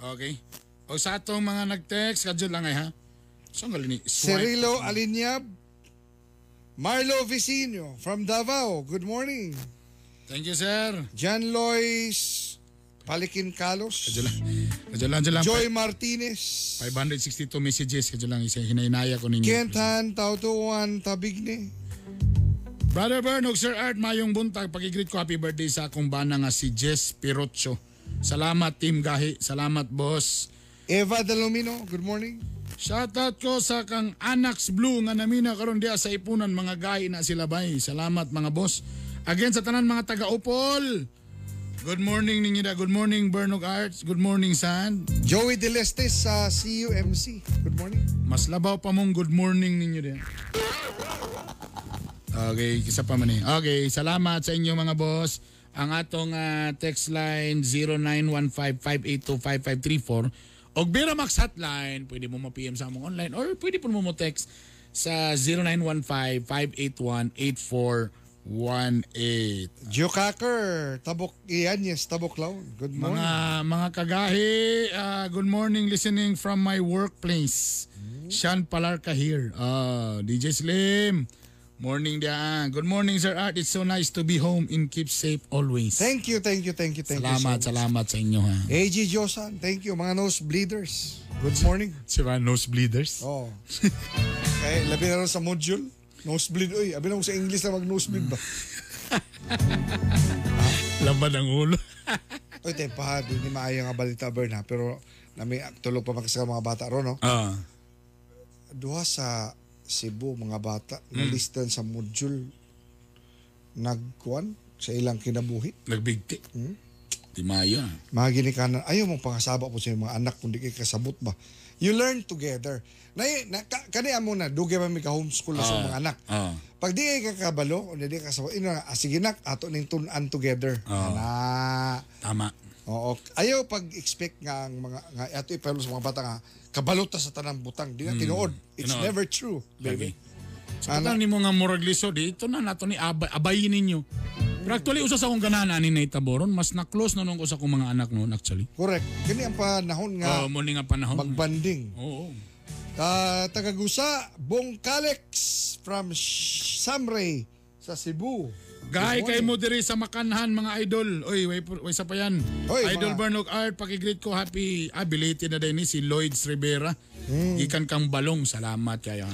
Okay. O sa atong mga nag-text, kadyo lang ay ha. Saan galing? Cirilo Alinyab, Marlo Vicino from Davao. Good morning. Thank you, sir. Jan Lois Palikin Kalos. Kadyo lang. Joy Martinez. 562 messages. Kadyo lang. Hinainaya ko ninyo. Kentan Tautuan Tabigne. Brother Bernog, Sir Art, mayong buntag. Pag-i-greet ko, happy birthday sa akong bana nga si Jess Pirocho. Salamat, Team Gahi. Salamat, boss. Eva Dalomino, good morning. Shoutout ko sa kang Anax Blue nga namina karon dia sa Ipunan, mga gahi na sila bay. Salamat, mga boss. Again, sa tanan mga taga-Opol. Good morning ninyo da. Good morning, Bernog Arts. Good morning, San. Joey Delestes sa CUMC. Good morning. Mas labaw pa mong good morning ninyo da. Okay, isa pa man eh. Okay, salamat sa inyo mga boss. Ang atong text line 0915-582-5534 o Viramax hotline, pwede mo ma-PM sa among online or pwede po mo mo-text sa 0915-581-8418. Jukaker, Tabok Ianyes, Taboklaw. Good morning. Mga kagahi, good morning listening from my workplace. Sean Palarca here. DJ Slim. Morning diyan. Good morning, Sir Art. It's so nice to be home and keep safe always. Thank you. Salamat sa inyo ha. AG Josan, thank you. Mga nose bleeders. Good morning. Sira nose bleeders? Oo. Okay, labi na rin sa module. Nose bleed. Uy, abin ako sa English na mag-nose bleed ba? Laban ang ulo. Uy, tayo pa ha. Hindi maayo nga balita, Bern ha. Pero nami, tulog pa makasaka mga bata ron, no? Duha sa Cebu, mga bata, nalistan sa module, nagkuan sa ilang kinabuhi. Nagbigti. Di maayo. Mga ginikanan, ayaw mong pangasaba po sa mga anak kundi kay kasabot ba. You learn together. Kaniya muna, dugay ba may ka-homeschool sa mga anak. Pag di ay kakabalo, o di ay kasabot, asiginak, ato ning tunan together. Tama. Oo. Ayaw pag-expect nga ang mga, ato ipalo sa mga bata nga, kabalota sa tanang butang. Di na tinuod. It's never true, baby. Sa katang ni mga murag lisod, ito na nato ni abayin ninyo. Pero actually, usas akong ganana ni Naita Boron, mas na-close na nung usas akong mga anak noon actually. Correct. Kini ang panahon nga magbanding. Oo. Tagagusa, Bong Kalex from Samray sa Cebu. Gahi kay mo diri sa Makanhan mga idol. Oy, way sa payan. Idol Bernog Art, paki-greet ko happy belated na din ni si Lloyds Rivera. Gikan kang balong, salamat kayo.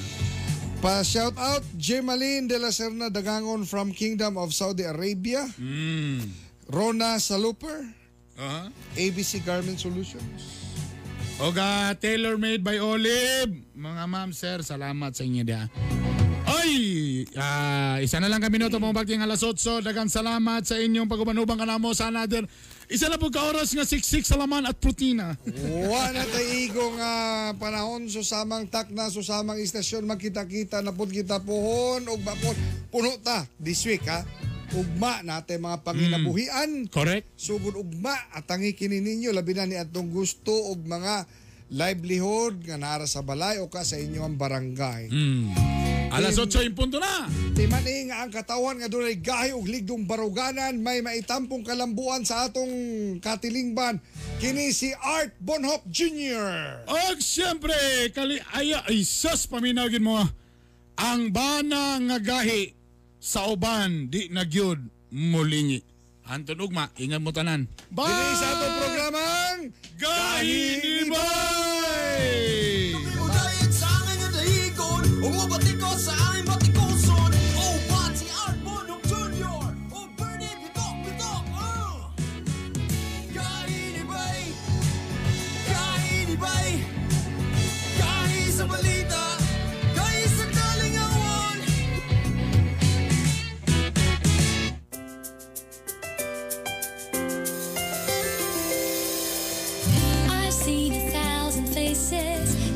Pa shout out Jemaline de la Serna Dagangon from Kingdom of Saudi Arabia. Rona Saluper. ABC Garment Solutions. Oga tailor made by Olive. Mga ma'am sir, salamat sa inyo dia. Oy! Isa na lang kami noto pong bagting alas 8. Dagang salamat sa inyong pag-umanubang kanamo sa another. Isa na po ka-oras nga siksik sa laman at protina. Wala na taigo nga panahon. Susamang takna, susamang istasyon. Magkita-kita, napod kita pohon. Ugma po. Puno ta this week ha. Ugma natin mga panginabuhian. Correct. Subod ugma at tangikinin ninyo. Labi na ni atong gusto o mga livelihood nga nara sa balay o ka sa inyong barangay. Alas 8 yung punto na. Timaning ang katawan nga doon ay gahi o ligdong baruganan. May maitampong kalambuan sa atong katilingban. Kini si Art Bonhoff Jr. Og siyempre, ay sus, paminawin mo. Ang bana nga gahi sa uban, di nagyod mulingi. Anton Ugma, ingat mo tanan. Bye! Kini sa atong programang Gahi ni Boy!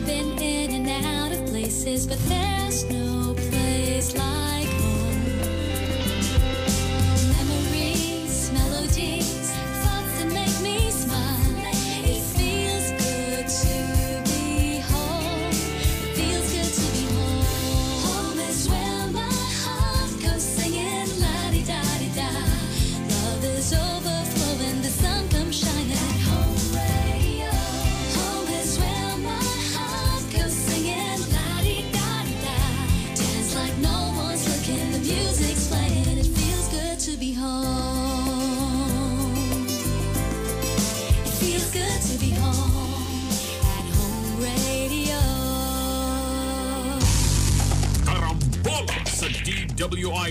Been in and out of places, but there's no place like home. Memories, melodies, thoughts that make me smile. It feels good to be home. It feels good to be home. Home is where my heart goes singing la-di-da-di-da. Love is overflowing, the sun comes shining at home. DWI